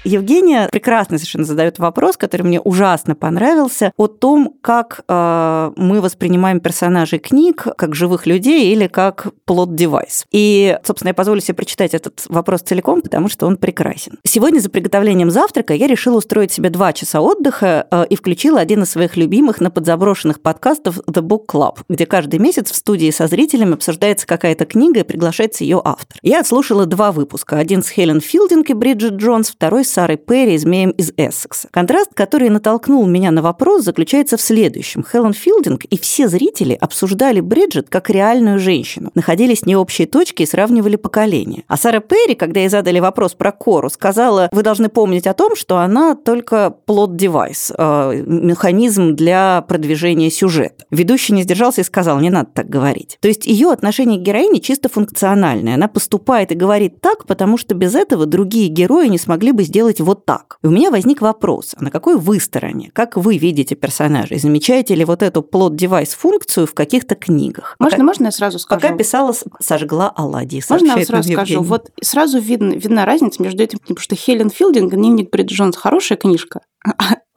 Евгения прекрасно совершенно задает вопрос, который мне ужасно понравился, о том, как э, мы воспринимаем персонажей книг как живых людей или как плот-девайс. И, собственно, я позволю себе прочитать этот вопрос целиком, потому что он прекрасен. Сегодня за приготовлением завтрака я решила устроить себе два часа отдыха э, и включила один из своих любимых на подзаброшенных подкастов The Book Club, где каждый месяц в студии со зрителями обсуждается какая-то книга и приглашается ее автор. Я отслушала два выпуска. Один с Хелен Филдинг и Бриджит Джонс, второй с Сарой Перри и змеем из Эссекса. Контраст, который натолкнул меня на вопрос, заключается в следующем. Хелен Филдинг и все зрители обсуждали Бриджит как реальную женщину, находили с ней общие точки и сравнивали поколения. А Сара Перри, когда ей задали вопрос про Кору, сказала: вы должны помнить о том, что она только плот-девайс, механизм для продвижения сюжета. Ведущий не сдержался и сказал: не надо так говорить. То есть ее отношение к героине чисто функциональное. Она поступает и говорит так, потому что без этого другие герои не смогли бы сделать вот так. И у меня возник вопрос, а на какой вы стороне? Как вы видите персонажей? Замечаете ли вот эту плот-девайс-функцию в каких-то книгах? Можно, пока, можно я сразу скажу? Пока писала, сожгла оладьи. Можно я сразу скажу? Вот сразу видно, видна разница между этим, потому что Хелен Филдинг и Бриджит Джонс хорошая книжка,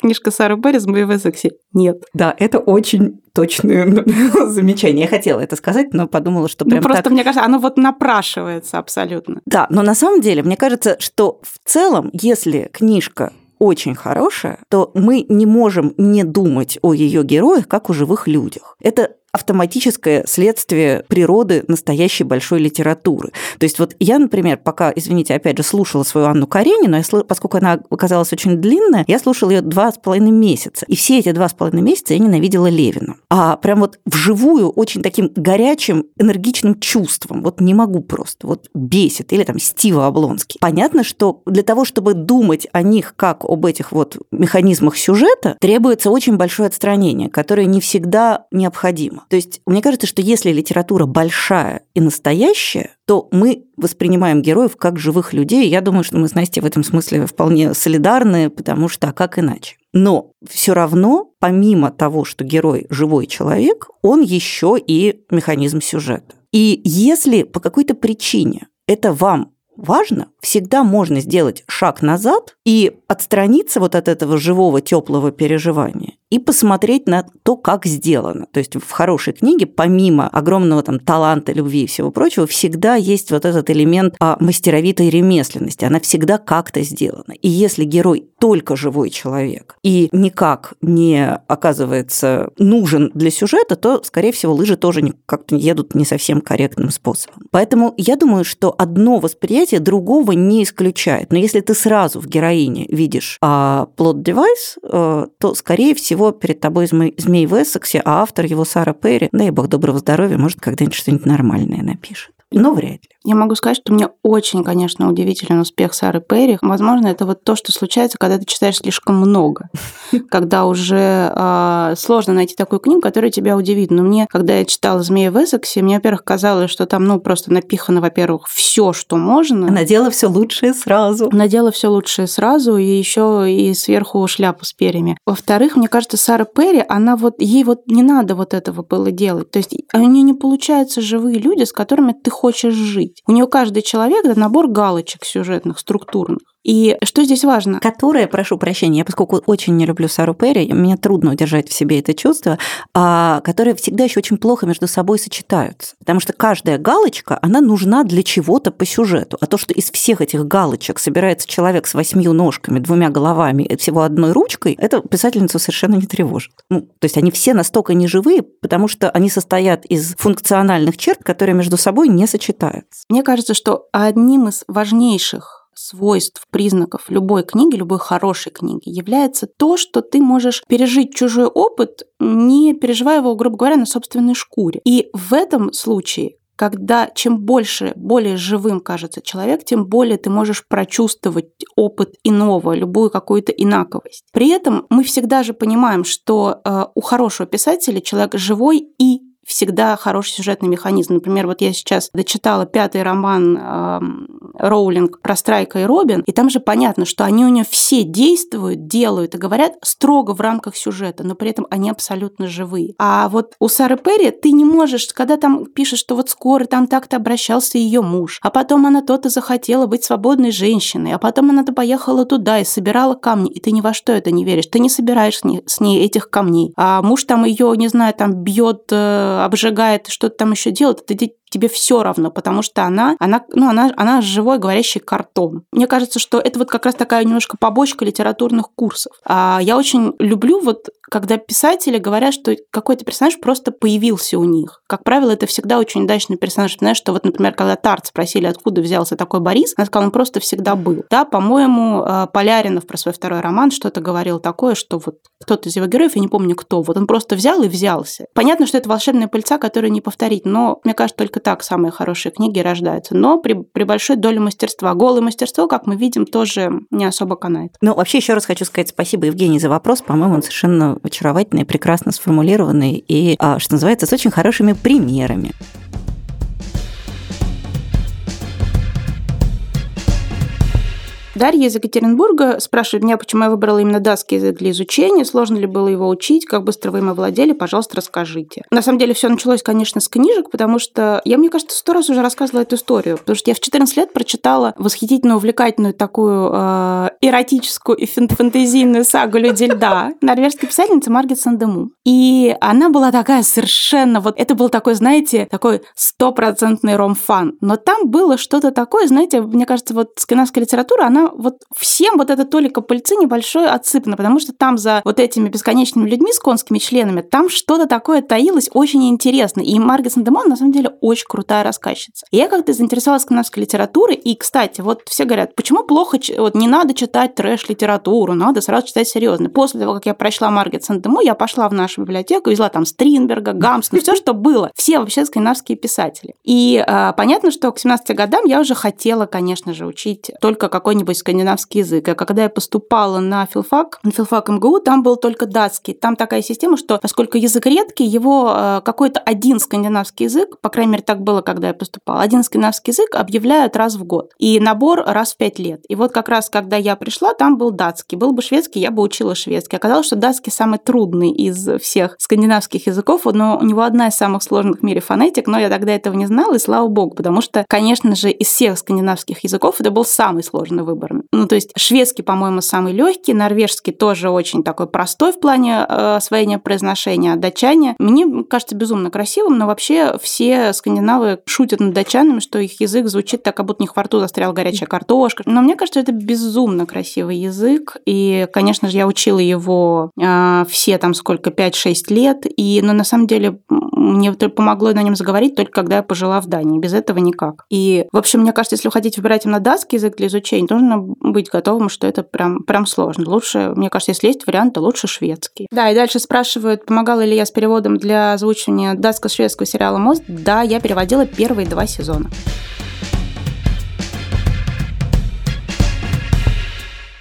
книжка Сары Беррисмур и в Эссексе нет. Да, это очень точное замечание. Я хотела это сказать, но подумала, что прям ну, просто, так... мне кажется, оно вот напрашивается абсолютно. Да, но на самом деле, мне кажется, что в целом, если книжка очень хорошая, то мы не можем не думать о ее героях как о живых людях. Это автоматическое следствие природы настоящей большой литературы. То есть вот я, например, пока, извините, опять же, слушала свою Анну Каренину, поскольку она оказалась очень длинная, я слушала ее два с половиной месяца. И все эти два с половиной месяца я ненавидела Левина. А прям вот вживую очень таким горячим, энергичным чувством. Вот не могу просто. Вот бесит. Или там Стива Облонский. Понятно, что для того, чтобы думать о них как об этих вот механизмах сюжета, требуется очень большое отстранение, которое не всегда необходимо. То есть мне кажется, что если литература большая и настоящая, то мы воспринимаем героев как живых людей. Я думаю, что мы с Настей в этом смысле вполне солидарны, потому что а как иначе? Но все равно, помимо того, что герой – живой человек, он еще и механизм сюжета. И если по какой-то причине это вам важно, всегда можно сделать шаг назад и отстраниться вот от этого живого, теплого переживания и посмотреть на то, как сделано. То есть в хорошей книге, помимо огромного там таланта, любви и всего прочего, всегда есть вот этот элемент мастеровитой ремесленности. Она всегда как-то сделана. И если герой только живой человек и никак не оказывается нужен для сюжета, то, скорее всего, лыжи тоже как-то едут не совсем корректным способом. Поэтому я думаю, что одно восприятие другого не исключает. Но если ты сразу в героине видишь плот-девайс, а, а, то, скорее всего, перед тобой змей в Эссексе, а автор его Сара Перри, дай бог доброго здоровья, может, когда-нибудь что-нибудь нормальное напишет. Но вряд ли. Я могу сказать, что мне очень, конечно, удивителен успех Сары Перри. Возможно, это вот то, что случается, когда ты читаешь слишком много, когда уже э, сложно найти такую книгу, которая тебя удивит. Но мне, когда я читала «Змея в Эссексе», мне, во-первых, казалось, что там, ну, просто напихано, во-первых, все, что можно. Она делала все лучшее сразу. Она делала все лучшее сразу, и еще и сверху шляпу с перьями. Во-вторых, мне кажется, Сара Перри, она вот ей вот не надо вот этого было делать. То есть у нее не получаются живые люди, с которыми ты хочешь жить. У нее каждый человек да, набор галочек сюжетных, структурных. И что здесь важно? Которая, прошу прощения, я поскольку очень не люблю Сару Перри, мне трудно удержать в себе это чувство, которые всегда еще очень плохо между собой сочетаются. Потому что каждая галочка, она нужна для чего-то по сюжету. А то, что из всех этих галочек собирается человек с восьмью ножками, двумя головами и всего одной ручкой, это писательницу совершенно не тревожит. Ну, то есть они все настолько неживые, потому что они состоят из функциональных черт, которые между собой не сочетаются. Мне кажется, что одним из важнейших свойств, признаков любой книги, любой хорошей книги, является то, что ты можешь пережить чужой опыт, не переживая его, грубо говоря, на собственной шкуре. И в этом случае, когда чем больше, более живым кажется человек, тем более ты можешь прочувствовать опыт иного, любую какую-то инаковость. При этом мы всегда же понимаем, что э, у хорошего писателя человек живой и всегда хороший сюжетный механизм. Например, вот я сейчас дочитала пятый роман э, Роулинг про Страйка и Робин, и там же понятно, что они у нее все действуют, делают и говорят строго в рамках сюжета, но при этом они абсолютно живые. А вот у Сары Перри ты не можешь, когда там пишешь, что вот скоро там так-то обращался ее муж, а потом она то-то захотела быть свободной женщиной, а потом она-то поехала туда и собирала камни, и ты ни во что это не веришь, ты не собираешь с ней, с ней этих камней. А муж там ее, не знаю, там бьет, обжигает, что-то там еще делает, это тебе все равно, потому что она, она, ну, она, она живой, говорящий картон. Мне кажется, что это вот как раз такая немножко побочка литературных курсов. А я очень люблю вот, когда писатели говорят, что какой-то персонаж просто появился у них. Как правило, это всегда очень удачный персонаж. Знаешь, что вот, например, когда Тарт спросили, откуда взялся такой Борис, она сказала, он просто всегда был. Да, по-моему, Поляринов про свой второй роман что-то говорил такое, что вот кто-то из его героев, я не помню кто, вот он просто взял и взялся. Понятно, что это волшебная пыльца, которую не повторить, но мне кажется, только так самые хорошие книги рождаются, но при, при большой доле мастерства. Голое мастерство, как мы видим, тоже не особо канает. Ну, вообще, еще раз хочу сказать спасибо Евгении за вопрос. По-моему, он совершенно очаровательный, прекрасно сформулированный и, что называется, с очень хорошими примерами. Дарья из Екатеринбурга спрашивает меня, почему я выбрала именно датский язык для изучения, сложно ли было его учить, как быстро вы им овладели, пожалуйста, расскажите. На самом деле все началось, конечно, с книжек, потому что я, мне кажется, сто раз уже рассказывала эту историю, потому что я в четырнадцать лет прочитала восхитительно увлекательную такую э, эротическую и фэнтезийную сагу «Люди льда» норвежской писательницы Маргит Сандему. И она была такая совершенно... Вот это был такой, знаете, такой стопроцентный ром-фан. Но там было что-то такое, знаете, мне кажется, вот скандинавская литература, она вот всем вот эта толика пыльцы небольшой отсыпана, потому что там за вот этими бесконечными людьми с конскими членами там что-то такое таилось очень интересное. И Маргит Сандему, на самом деле, очень крутая рассказчица. И я как-то заинтересовалась скандинавской литературой, и, кстати, вот все говорят, почему плохо, вот не надо читать трэш-литературу, надо сразу читать серьезно. После того, как я прочла Маргит Сандему, я пошла в нашу библиотеку, везла там Стринберга, Гамсона, все, что было. Все вообще скандинавские писатели. И э, понятно, что к семнадцати годам я уже хотела, конечно же, учить только какой-нибудь скандинавский язык. А когда я поступала на филфак, на филфак МГУ, там был только датский. Там такая система, что поскольку язык редкий, его э, какой-то один скандинавский язык, по крайней мере, так было, когда я поступала, один скандинавский язык объявляют раз в год. И набор раз в пять лет. И вот как раз, когда я пришла, там был датский. Был бы шведский, я бы учила шведский. Оказалось, что датский самый трудный из всех скандинавских языков, но у него одна из самых сложных в мире фонетик, но я тогда этого не знала, и слава богу, потому что, конечно же, из всех скандинавских языков это был самый сложный выбор. Ну, то есть шведский, по-моему, самый легкий, норвежский тоже очень такой простой в плане э, освоения произношения, а датчане, мне кажется, безумно красивым, но вообще все скандинавы шутят над датчанами, что их язык звучит так, как будто у них во рту застряла горячая картошка. Но мне кажется, это безумно красивый язык, и, конечно же, я учила его э, все там сколько, пять-шесть лет, и, но ну, на самом деле мне помогло на нем заговорить только когда я пожила в Дании. Без этого никак. И, в общем, мне кажется, если вы хотите выбирать именно датский язык для изучения, нужно быть готовым, что это прям, прям сложно. Лучше, мне кажется, если есть вариант, то лучше шведский. Да, и дальше спрашивают, помогала ли я с переводом для озвучивания датско-шведского сериала «Мост». Да, я переводила первые два сезона.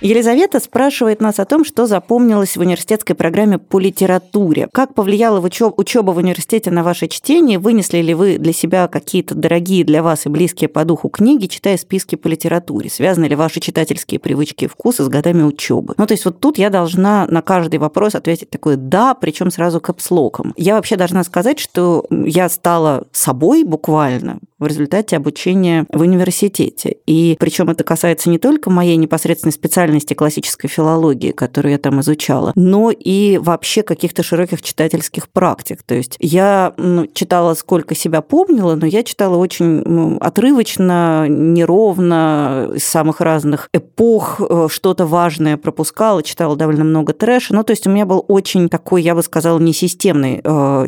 Елизавета спрашивает нас о том, что запомнилось в университетской программе по литературе. Как повлияла учеба в университете на ваше чтение? Вынесли ли вы для себя какие-то дорогие для вас и близкие по духу книги, читая списки по литературе? Связаны ли ваши читательские привычки и вкусы с годами учебы? Ну, то есть вот тут я должна на каждый вопрос ответить такое «да», причем сразу капслоком. Я вообще должна сказать, что я стала собой буквально в результате обучения в университете. И причем это касается не только моей непосредственной специальности, классической филологии, которую я там изучала, но и вообще каких-то широких читательских практик. То есть я читала, сколько себя помнила, но я читала очень отрывочно, неровно, из самых разных эпох, что-то важное пропускала, читала довольно много трэша. Ну, то есть у меня был очень такой, я бы сказала, несистемный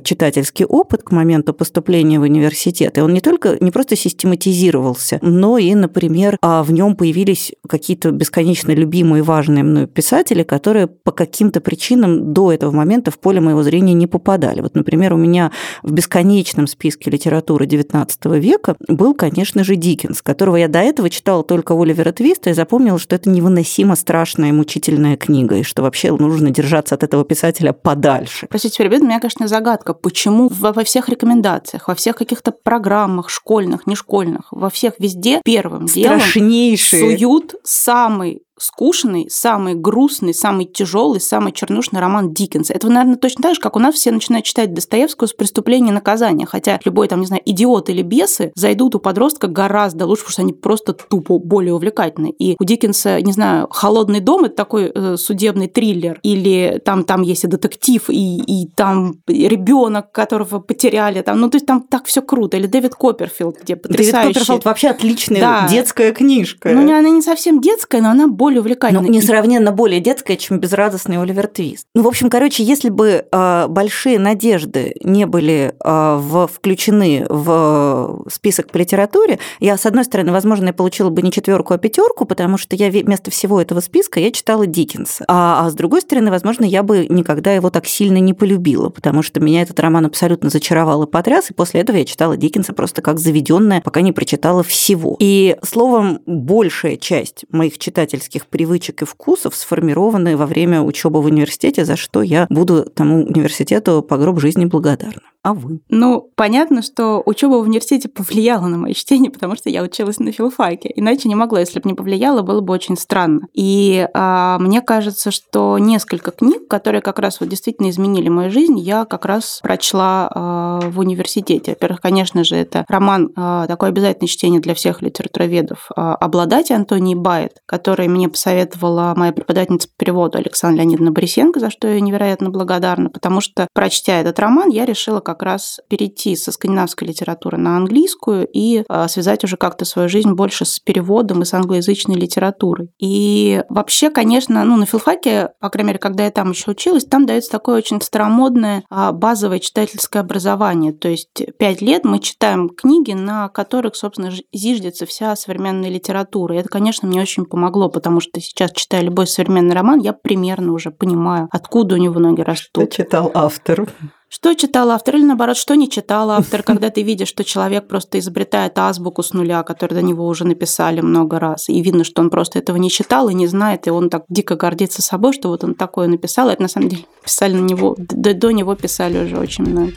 читательский опыт к моменту поступления в университет. И он не только, не просто систематизировался, но и, например, в нем появились какие-то бесконечно любимые любимые важные мной писатели, которые по каким-то причинам до этого момента в поле моего зрения не попадали. Вот, например, у меня в бесконечном списке литературы девятнадцатого века был, конечно же, Диккенс, которого я до этого читала только Оливера Твиста и запомнила, что это невыносимо страшная и мучительная книга, и что вообще нужно держаться от этого писателя подальше. Простите, ребята, у меня, конечно, загадка, почему во всех рекомендациях, во всех каких-то программах школьных, нешкольных, во всех везде первым делом суют самый скучный, самый грустный, самый тяжелый, самый чернушный роман Диккенса. Это, наверное, точно так же, как у нас все начинают читать Достоевского с «Преступления и наказания», хотя любой, там, не знаю, идиот или бесы зайдут у подростка гораздо лучше, потому что они просто тупо более увлекательны. И у Диккенса, не знаю, «Холодный дом» — это такой э, судебный триллер, или там, там есть и детектив, и, и там ребенок, которого потеряли, там, ну, то есть там так все круто. Или Дэвид Копперфилд, где потрясающий... Дэвид Копперфилд вообще отличная да. детская книжка. Ну, она не совсем детская, но она более увлекательно. Ну, несравненно более детская, чем безрадостный Оливер Твист. Ну, в общем, короче, если бы э, большие надежды не были э, в, включены в список по литературе, я, с одной стороны, возможно, я получила бы не четверку, а пятерку, потому что я вместо всего этого списка я читала Диккенса. А, а с другой стороны, возможно, я бы никогда его так сильно не полюбила, потому что меня этот роман абсолютно зачаровал и потряс, и после этого я читала Диккенса просто как заведенная, пока не прочитала всего. И, словом, большая часть моих читателей привычек и вкусов, сформированные во время учебы в университете, за что я буду тому университету по гроб жизни благодарна. А вы? Ну, понятно, что учеба в университете повлияла на мои чтения, потому что я училась на филфаке. Иначе не могла. Если бы не повлияло, было бы очень странно. И а, мне кажется, что несколько книг, которые как раз вот действительно изменили мою жизнь, я как раз прочла а, в университете. Во-первых, конечно же, это роман, а, такое обязательное чтение для всех литературоведов, а, «Обладать» Антонии Байет, который мне посоветовала моя преподавательница по переводу Александра Леонидовна Борисенко, за что я невероятно благодарна, потому что, прочтя этот роман, я решила как раз перейти со скандинавской литературы на английскую и а, связать уже как-то свою жизнь больше с переводом и с англоязычной литературой. И вообще, конечно, ну, на филфаке, по крайней мере, когда я там еще училась, там дается такое очень старомодное а, базовое читательское образование. То есть пять лет мы читаем книги, на которых, собственно, зиждется вся современная литература. И это, конечно, мне очень помогло, потому что сейчас, читая любой современный роман, я примерно уже понимаю, откуда у него ноги растут. Что читал автор? Что читал автор, или наоборот, что не читал автор, когда ты видишь, что человек просто изобретает азбуку с нуля, которую до него уже написали много раз, и видно, что он просто этого не читал и не знает, и он так дико гордится собой, что вот он такое написал, это на самом деле писали на него, до, до него писали уже очень много.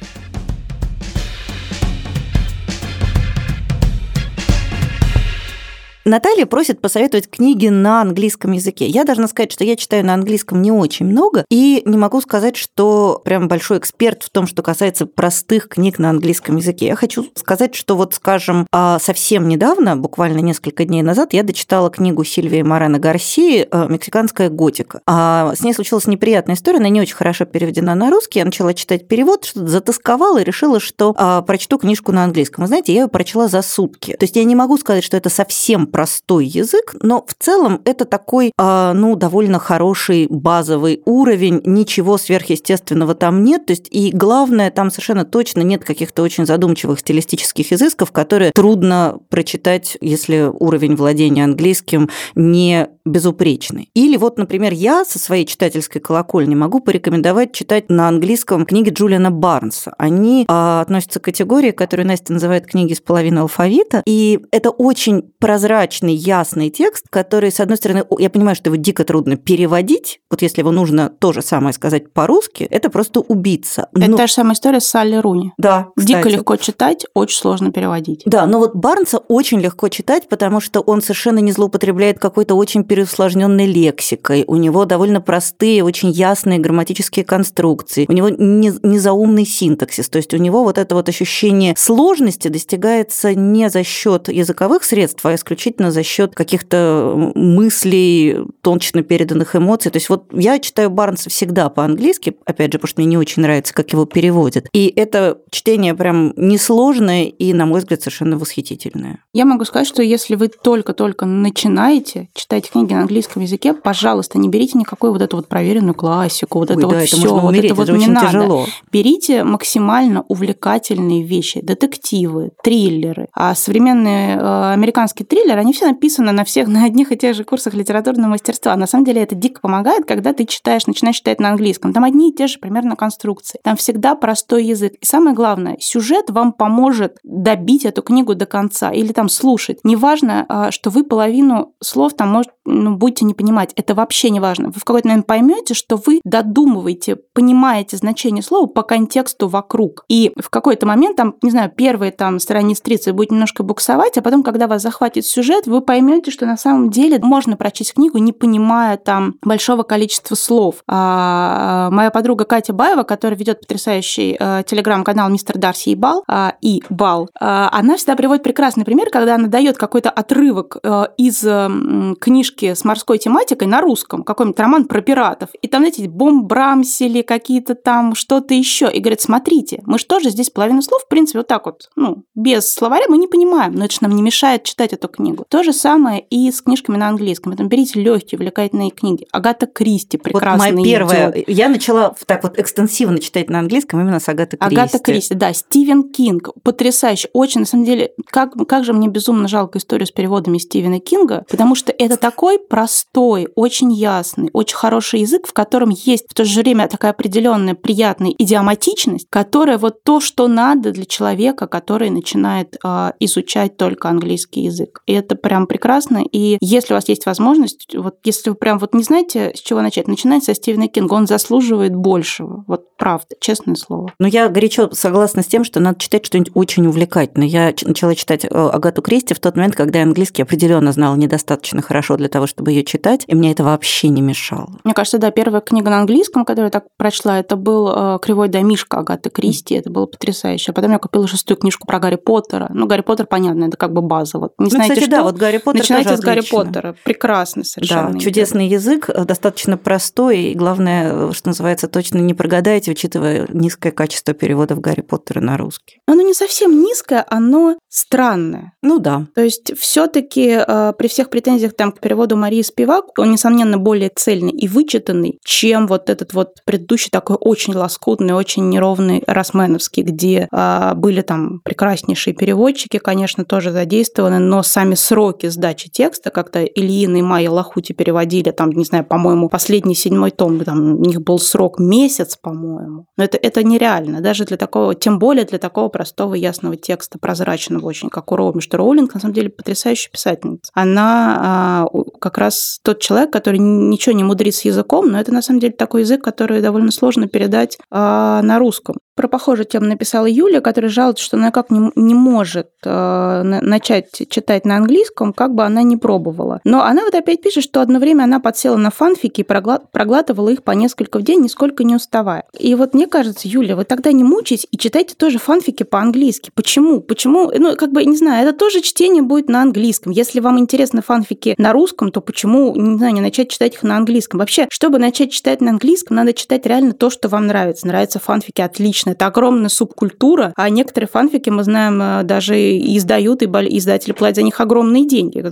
Наталья просит посоветовать книги на английском языке. Я должна сказать, что я читаю на английском не очень много, и не могу сказать, что прям большой эксперт в том, что касается простых книг на английском языке. Я хочу сказать, что вот, скажем, совсем недавно, буквально несколько дней назад, я дочитала книгу Сильвии Морено Гарсии «Мексиканская готика». С ней случилась неприятная история, она не очень хорошо переведена на русский. Я начала читать перевод, что-то затасковала и решила, что прочту книжку на английском. Вы знаете, я ее прочла за сутки. То есть я не могу сказать, что это совсем простой язык, но в целом это такой, ну, довольно хороший базовый уровень, ничего сверхъестественного там нет, то есть и главное, там совершенно точно нет каких-то очень задумчивых стилистических изысков, которые трудно прочитать, если уровень владения английским не безупречный. Или вот, например, я со своей читательской колокольни могу порекомендовать читать на английском книги Джулиана Барнса. Они относятся к категории, которую Настя называет книги с половиной алфавита, и это очень прозрачный, ясный текст, который, с одной стороны, я понимаю, что его дико трудно переводить, вот если его нужно то же самое сказать по-русски, это просто убийца. Но... Это та же самая история с Салли Руни. Да, кстати. Дико легко читать, очень сложно переводить. Да, но вот Барнса очень легко читать, потому что он совершенно не злоупотребляет какой-то очень переусложненной лексикой, у него довольно простые, очень ясные грамматические конструкции, у него незаумный синтаксис, то есть у него вот это вот ощущение сложности достигается не за счет языковых средств, а исключительно за счет каких-то мыслей, точно переданных эмоций. То есть вот я читаю Барнса всегда по-английски, опять же, потому что мне не очень нравится, как его переводят. И это чтение прям несложное и, на мой взгляд, совершенно восхитительное. Я могу сказать, что если вы только-только начинаете читать книги на английском языке, пожалуйста, не берите никакую вот эту вот проверенную классику, вот Ой, это да, вот это все, вот это вот это не надо. Тяжело. Берите максимально увлекательные вещи, детективы, триллеры. А современные э, американские триллеры, они все написаны на всех, на одних и тех же курсах литературного мастерства. На самом деле это дико помогает, когда ты читаешь, начинаешь читать на английском. Там одни и те же примерно конструкции. Там всегда простой язык. И самое главное, сюжет вам поможет добить эту книгу до конца или там слушать. Неважно, что вы половину слов там может, ну, будете не понимать. Это вообще не важно. Вы в какой-то момент поймете, что вы додумываете, понимаете значение слова по контексту вокруг. И в какой-то момент, там, не знаю, первые там страниц тридцать будет немножко буксовать, а потом, когда вас захватит сюжет, вы поймете, что на самом деле можно прочесть книгу, не понимая там большого количества слов. А, моя подруга Катя Баева, которая ведет потрясающий а, телеграм-канал «Мистер Дарси и Бал», а, и Бал, а, она всегда приводит прекрасный пример, когда она дает какой-то отрывок а, из а, м, книжки с морской тематикой на русском, какой-нибудь роман про пиратов, и там, знаете, бомбрамсели какие-то там, что-то еще, и говорит, смотрите, мы же тоже здесь половину слов, в принципе, вот так вот, ну, без словаря мы не понимаем, но это же нам не мешает читать эту книгу. То же самое и с книжками на английском. Поэтому берите легкие, увлекательные книги. Агата Кристи прекрасно идет. Вот моя первая. Идет. Я начала так вот экстенсивно читать на английском именно с Агаты Кристи. Агата Кристи, да. Стивен Кинг. Потрясающе. Очень, на самом деле, как, как же мне безумно жалко историю с переводами Стивена Кинга, потому что это такое такой простой, очень ясный, очень хороший язык, в котором есть в то же время такая определенная приятная идиоматичность, которая вот то, что надо для человека, который начинает э, изучать только английский язык. И это прям прекрасно. И если у вас есть возможность, вот если вы прям вот не знаете, с чего начать, начинайте со Стивена Кинга. Он заслуживает большего. Вот правда, честное слово. Но я горячо согласна с тем, что надо читать что-нибудь очень увлекательное. Я начала читать Агату Кристи в тот момент, когда английский определенно знала недостаточно хорошо для того, чтобы ее читать, и мне это вообще не мешало. Мне кажется, да, первая книга на английском, которую я так прочла, это был «Кривой домишко» Агаты Кристи. Это было потрясающе. А потом я купила шестую книжку про Гарри Поттера. Ну, Гарри Поттер, понятно, это как бы база. Вот. Не ну, знаете, кстати, что? Да, вот Гарри Поттер начинайте тоже с Гарри отлично. Поттера. Прекрасно совершенно. Да, чудесный язык, достаточно простой, и главное, что называется, точно не прогадаете, учитывая низкое качество переводов Гарри Поттера на русский. Оно не совсем низкое, оно странное. Ну да. То есть все-таки э, при всех претензиях там, к переводу Марии Спивак, он, несомненно, более цельный и вычитанный, чем вот этот вот предыдущий такой очень лоскутный, очень неровный росменовский, где э, были там прекраснейшие переводчики, конечно, тоже задействованы, но сами сроки сдачи текста, как-то Ильина и Майя Лахути переводили, там, не знаю, по-моему, последний седьмой том, там у них был срок месяц, по-моему. Но это, это нереально, даже для такого, тем более для такого простого ясного текста, прозрачного очень, как у Роулинг, что Роулинг, на самом деле, потрясающая писательница. Она а, как раз тот человек, который ничего не мудрит с языком, но это, на самом деле, такой язык, который довольно сложно передать а, на русском. Про похожую тему написала Юля, которая жалуется, что она как не, не может а, на, начать читать на английском, как бы она ни пробовала. Но она вот опять пишет, что одно время она подсела на фанфики и прогла- проглатывала их по несколько в день, нисколько не уставая. И вот мне кажется, Юля, вы тогда не мучайтесь и читайте тоже фанфики по-английски. Почему? Почему? Ну, как бы, не знаю, это тоже чтение будет на английском. Если вам интересны фанфики на русском, то почему, не знаю, не начать читать их на английском? Вообще, чтобы начать читать на английском, надо читать реально то, что вам нравится. Нравятся фанфики, отлично. Это огромная субкультура, а некоторые фанфики, мы знаем, даже издают, и издатели платят за них огромные деньги.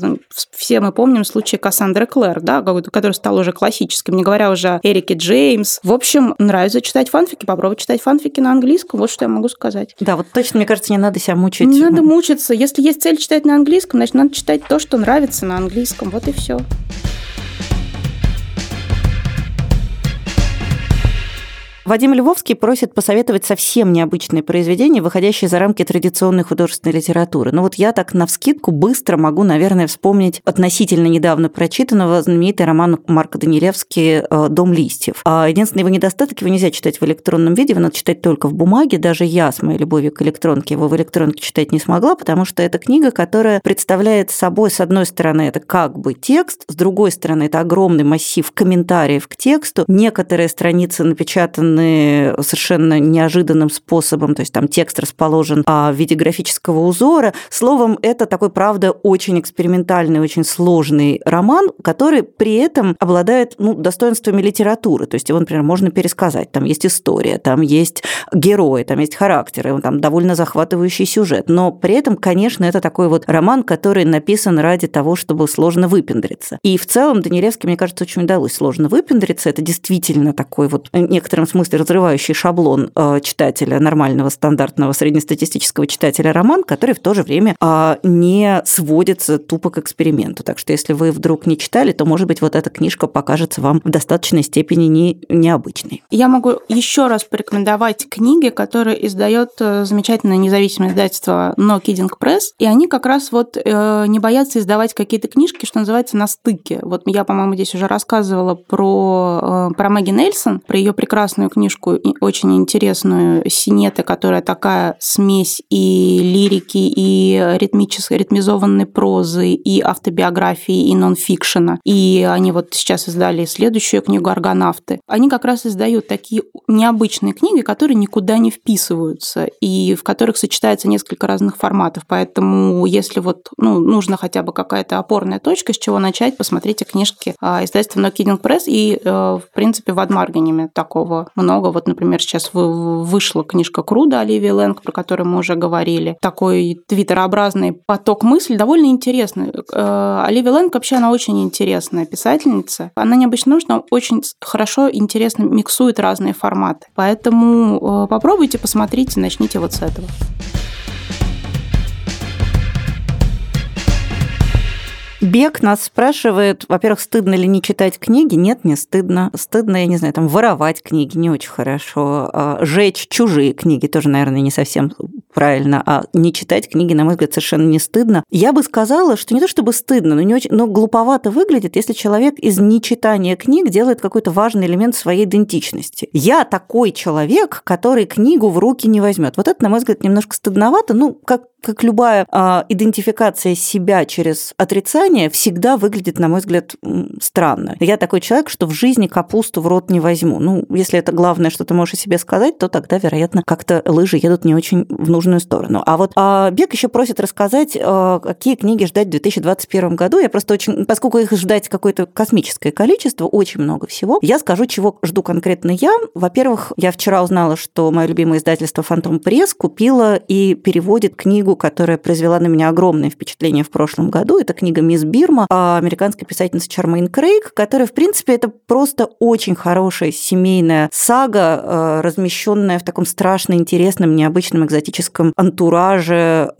Все мы помним случай Кассандры Клэр, да, который стал уже классическим, не говоря уже о Эрике Джеймс. В общем, нравится читать фанфики, попробовать читать фанфики на английском, вот что я могу сказать. Да, вот точно, мне кажется, не надо себя мучить. Не надо мучиться. Если есть цель читать на английском, значит, надо читать то, что нравится на английском. Вот и все. Вадим Львовский просит посоветовать совсем необычные произведения, выходящие за рамки традиционной художественной литературы. Ну вот я так навскидку быстро могу, наверное, вспомнить относительно недавно прочитанного знаменитый роман Марка Данилевски «Дом листьев». Единственный его недостаток, его нельзя читать в электронном виде, его надо читать только в бумаге. Даже я с моей любовью к электронке его в электронке читать не смогла, потому что это книга, которая представляет собой, с одной стороны, это как бы текст, с другой стороны, это огромный массив комментариев к тексту. Некоторые страницы напечатаны совершенно неожиданным способом, то есть там текст расположен в виде графического узора. Словом, это такой, правда, очень экспериментальный, очень сложный роман, который при этом обладает ну, достоинствами литературы. То есть его, например, можно пересказать. Там есть история, там есть герои, там есть характеры, там довольно захватывающий сюжет. Но при этом, конечно, это такой вот роман, который написан ради того, чтобы сложно выпендриться. И в целом Данилевский, мне кажется, очень удалось сложно выпендриться. Это действительно такой вот, в некотором смысле, разрывающий шаблон читателя, нормального, стандартного, среднестатистического читателя роман, который в то же время не сводится тупо к эксперименту. Так что если вы вдруг не читали, то, может быть, вот эта книжка покажется вам в достаточной степени не, необычной. Я могу еще раз порекомендовать книги, которые издает замечательное независимое издательство No Kidding Press, и они как раз вот не боятся издавать какие-то книжки, что называется, на стыке. Вот я, по-моему, здесь уже рассказывала про, про Мэгги Нельсон, про ее прекрасную книжку, очень интересную, «Синеты», которая такая смесь и лирики, и ритмической, ритмизованной прозы, и автобиографии, и нонфикшена. И они вот сейчас издали следующую книгу «Аргонавты». Они как раз издают такие необычные книги, которые никуда не вписываются, и в которых сочетается несколько разных форматов. Поэтому если вот ну, нужна хотя бы какая-то опорная точка, с чего начать, посмотрите книжки издательства No Kidding Press и, в принципе, в Адмаргене такого много. Вот, например, сейчас вышла книжка Круда Оливии Лэнг, про которую мы уже говорили. Такой твиттерообразный поток мыслей, довольно интересный. Оливия Лэнг вообще, она очень интересная писательница. Она необычно, но очень хорошо, интересно миксует разные форматы. Поэтому попробуйте, посмотрите, начните вот с этого. Бек нас спрашивает, во-первых, стыдно ли не читать книги? Нет, не стыдно. Стыдно, я не знаю, там воровать книги не очень хорошо. Жечь чужие книги тоже, наверное, не совсем правильно. А не читать книги, на мой взгляд, совершенно не стыдно. Я бы сказала, что не то чтобы стыдно, но, не очень, но глуповато выглядит, если человек из нечитания книг делает какой-то важный элемент своей идентичности. Я такой человек, который книгу в руки не возьмет. Вот это, на мой взгляд, немножко стыдновато, ну, как как любая э, идентификация себя через отрицание всегда выглядит, на мой взгляд, странно. Я такой человек, что в жизни капусту в рот не возьму. Ну, если это главное, что ты можешь о себе сказать, то тогда, вероятно, как-то лыжи едут не очень в нужную сторону. А вот э, Бек еще просит рассказать, э, какие книги ждать в две тысячи двадцать первом году. Я просто очень... Поскольку их ждать какое-то космическое количество, очень много всего, я скажу, чего жду конкретно я. Во-первых, я вчера узнала, что мое любимое издательство «Фантом Пресс» купило и переводит книгу, которая произвела на меня огромное впечатление в прошлом году. Это книга «Мисс Бирма» американской писательницы Чармейн Крейг, которая, в принципе, это просто очень хорошая семейная сага, размещенная в таком страшно интересном, необычном, экзотическом антураже,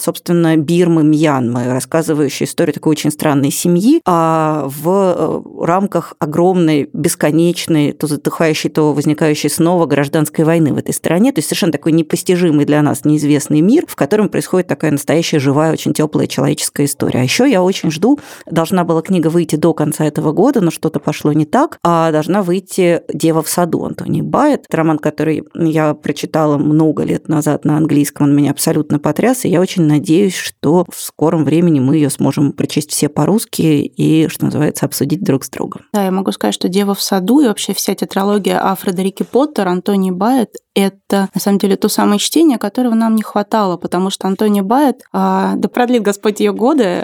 собственно, Бирмы, Мьянмы, рассказывающая историю такой очень странной семьи в рамках огромной, бесконечной, то затухающей, то возникающей снова гражданской войны в этой стране. То есть совершенно такой непостижимый для нас неизвестный мир, в котором происходит такая настоящая, живая, очень теплая человеческая история. А еще я очень жду, должна была книга выйти до конца этого года, но что-то пошло не так, а должна выйти «Дева в саду» Антони Байетт. Это роман, который я прочитала много лет назад на английском, он меня абсолютно потряс, и я очень надеюсь, что в скором времени мы ее сможем прочесть все по-русски и, что называется, обсудить друг с другом. Да, я могу сказать, что «Дева в саду» и вообще вся тетралогия о Фредерике Поттере, Антони Байетт, это, на самом деле, то самое чтение, которого нам не хватало, потому что Антони Байетт, да продлит Господь ее годы,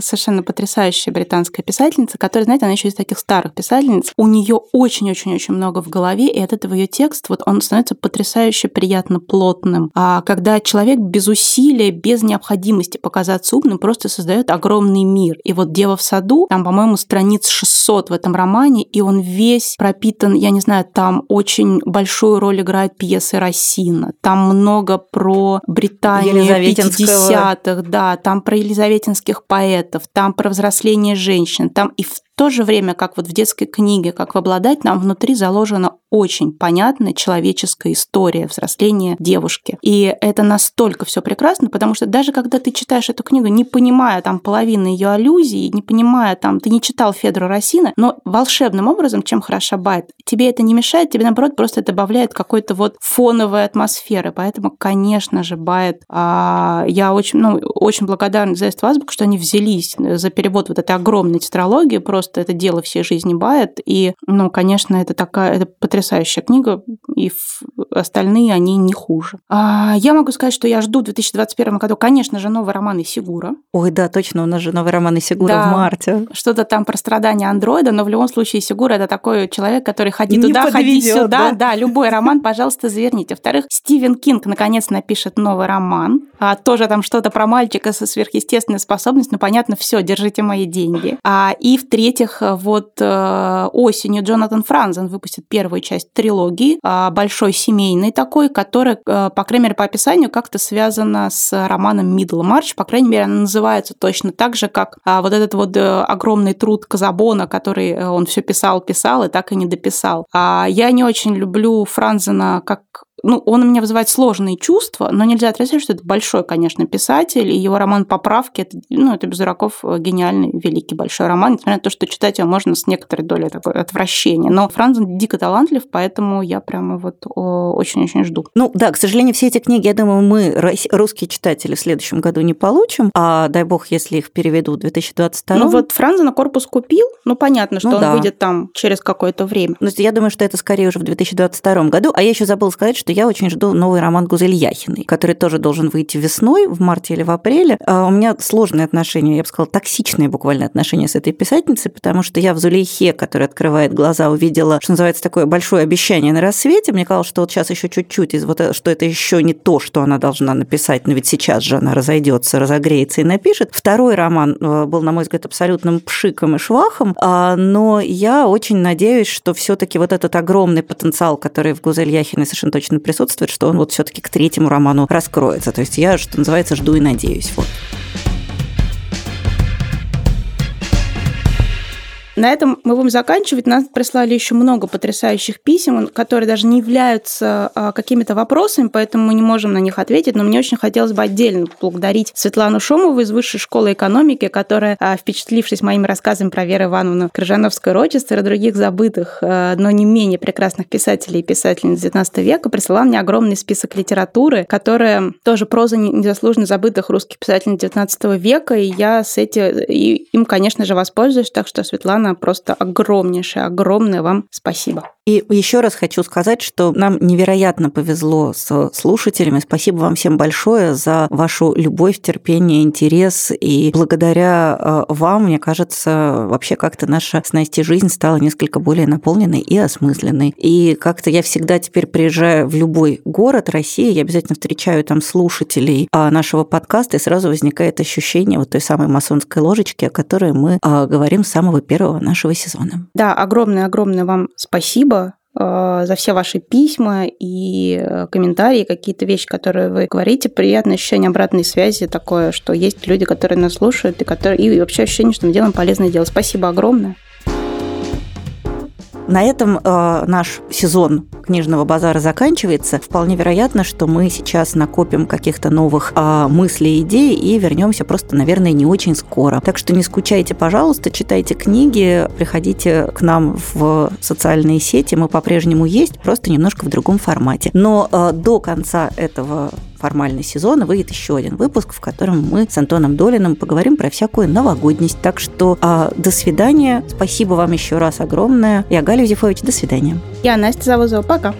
совершенно потрясающая британская писательница, которая, знаете, она еще из таких старых писательниц, у нее очень-очень-очень много в голове, и от этого ее текст, вот он становится потрясающе приятно плотным. Когда человек без усилия, без необходимости показаться умным, просто создает огромный мир. И вот «Дева в саду», там, по-моему, страниц шестьсот в этом романе, и он весь пропитан, я не знаю, там очень большую роль играет пьесы Расина, там много про Британию пятидесятых, да, там про елизаветинских поэтов, там про взросление женщин, там и в В то же время, как вот в детской книге, как в «Обладать», нам внутри заложена очень понятная человеческая история взросления девушки. И это настолько все прекрасно, потому что даже когда ты читаешь эту книгу, не понимая там половины ее аллюзий, не понимая там, ты не читал Федора Расина, но волшебным образом, чем хороша Байетт, тебе это не мешает, тебе наоборот просто добавляет какой-то вот фоновой атмосферы. Поэтому, конечно же, Байетт, я очень, ну, очень благодарна за издательство «Азбука», что они взялись за перевод вот этой огромной тетралогии, просто это дело всей жизни Байетт, и, ну, конечно, это такая это потрясающая книга, и остальные они не хуже. А я могу сказать, что я жду в две тысячи двадцать первом году, конечно же, новый роман Исигуро. Ой, да, точно, у нас же новый роман Исигуро да, в марте. Что-то там про страдания андроида, но в любом случае Исигуро – это такой человек, который ходи не туда, подведёт, ходи сюда, да? да, любой роман, пожалуйста, заверните. Во-вторых, Стивен Кинг наконец напишет новый роман, а, тоже там что-то про мальчика со сверхъестественной способностью, ну, понятно, все, держите мои деньги. А, и в-третьих, вот осенью Джонатан Франзен выпустит первую часть трилогии, большой семейный такой, который, по крайней мере, по описанию как-то связана с романом «Миддлмарч», по крайней мере, она называется точно так же, как вот этот вот огромный труд Казабона, который он все писал-писал и так и не дописал. Я не очень люблю Франзена как... Ну, он у меня вызывает сложные чувства, но нельзя отрицать, что это большой, конечно, писатель, и его роман «Поправки» – это, ну, это без дураков гениальный, великий, большой роман, несмотря на то, что читать его можно с некоторой долей такого отвращения. Но Франзен дико талантлив, поэтому я прямо вот очень-очень жду. Ну да, к сожалению, все эти книги, я думаю, мы, русские читатели, в следующем году не получим, а дай бог, если их переведут в две тысячи двадцать втором. Ну вот Франзена корпус купил, ну понятно, что ну, он да. выйдет там через какое-то время. Но я думаю, что это скорее уже в две тысячи двадцать втором году, а я еще забыла сказать, что я очень жду новый роман Гузель Яхиной, который тоже должен выйти весной, в марте или в апреле. У меня сложные отношения, я бы сказала, токсичные буквально отношения с этой писательницей, потому что я в Зулейхе, которая открывает глаза, увидела, что называется, такое большое обещание на рассвете. Мне казалось, что вот сейчас еще чуть-чуть, что это еще не то, что она должна написать, но ведь сейчас же она разойдется, разогреется и напишет. Второй роман был, на мой взгляд, абсолютным пшиком и швахом, но я очень надеюсь, что все-таки вот этот огромный потенциал, который в Гузель Яхиной совершенно точно присутствует, что он вот все-таки к третьему роману раскроется. То есть я, что называется, жду и надеюсь. Вот. На этом мы будем заканчивать. Нам прислали еще много потрясающих писем, которые даже не являются какими-то вопросами, поэтому мы не можем на них ответить. Но мне очень хотелось бы отдельно поблагодарить Светлану Шумову из Высшей школы экономики, которая, впечатлившись моими рассказами про Веру Ивановну Крыжановскую-Рочестер и других забытых, но не менее прекрасных писателей и писательниц девятнадцатого века, прислала мне огромный список литературы, которая тоже проза незаслуженно забытых русских писателей девятнадцатого века, и я с этим, и им, конечно же, воспользуюсь. Так что, Светлана, просто огромнейшее, огромное вам спасибо. И еще раз хочу сказать, что нам невероятно повезло с слушателями. Спасибо вам всем большое за вашу любовь, терпение, интерес. И благодаря вам, мне кажется, вообще как-то наша с Настей жизнь стала несколько более наполненной и осмысленной. И как-то я всегда теперь приезжаю в любой город России, я обязательно встречаю там слушателей нашего подкаста, и сразу возникает ощущение вот той самой масонской ложечки, о которой мы говорим с самого первого нашего сезона. Да, огромное-огромное вам спасибо за все ваши письма и комментарии, какие-то вещи, которые вы говорите. Приятное ощущение обратной связи такое, что есть люди, которые нас слушают, и, которые... и вообще ощущение, что мы делаем полезное дело. Спасибо огромное. На этом э, наш сезон книжного базара заканчивается. Вполне вероятно, что мы сейчас накопим каких-то новых э, мыслей и идей и вернемся просто, наверное, не очень скоро. Так что не скучайте, пожалуйста, читайте книги, приходите к нам в социальные сети. Мы по-прежнему есть, просто немножко в другом формате. Но э, до конца этого формальный сезон выйдет еще один выпуск, в котором мы с Антоном Долиным поговорим про всякую новогодность. Так что а, до свидания. Спасибо вам еще раз огромное. Я Галя Юзефович. До свидания. Я Настя Завозова. Пока.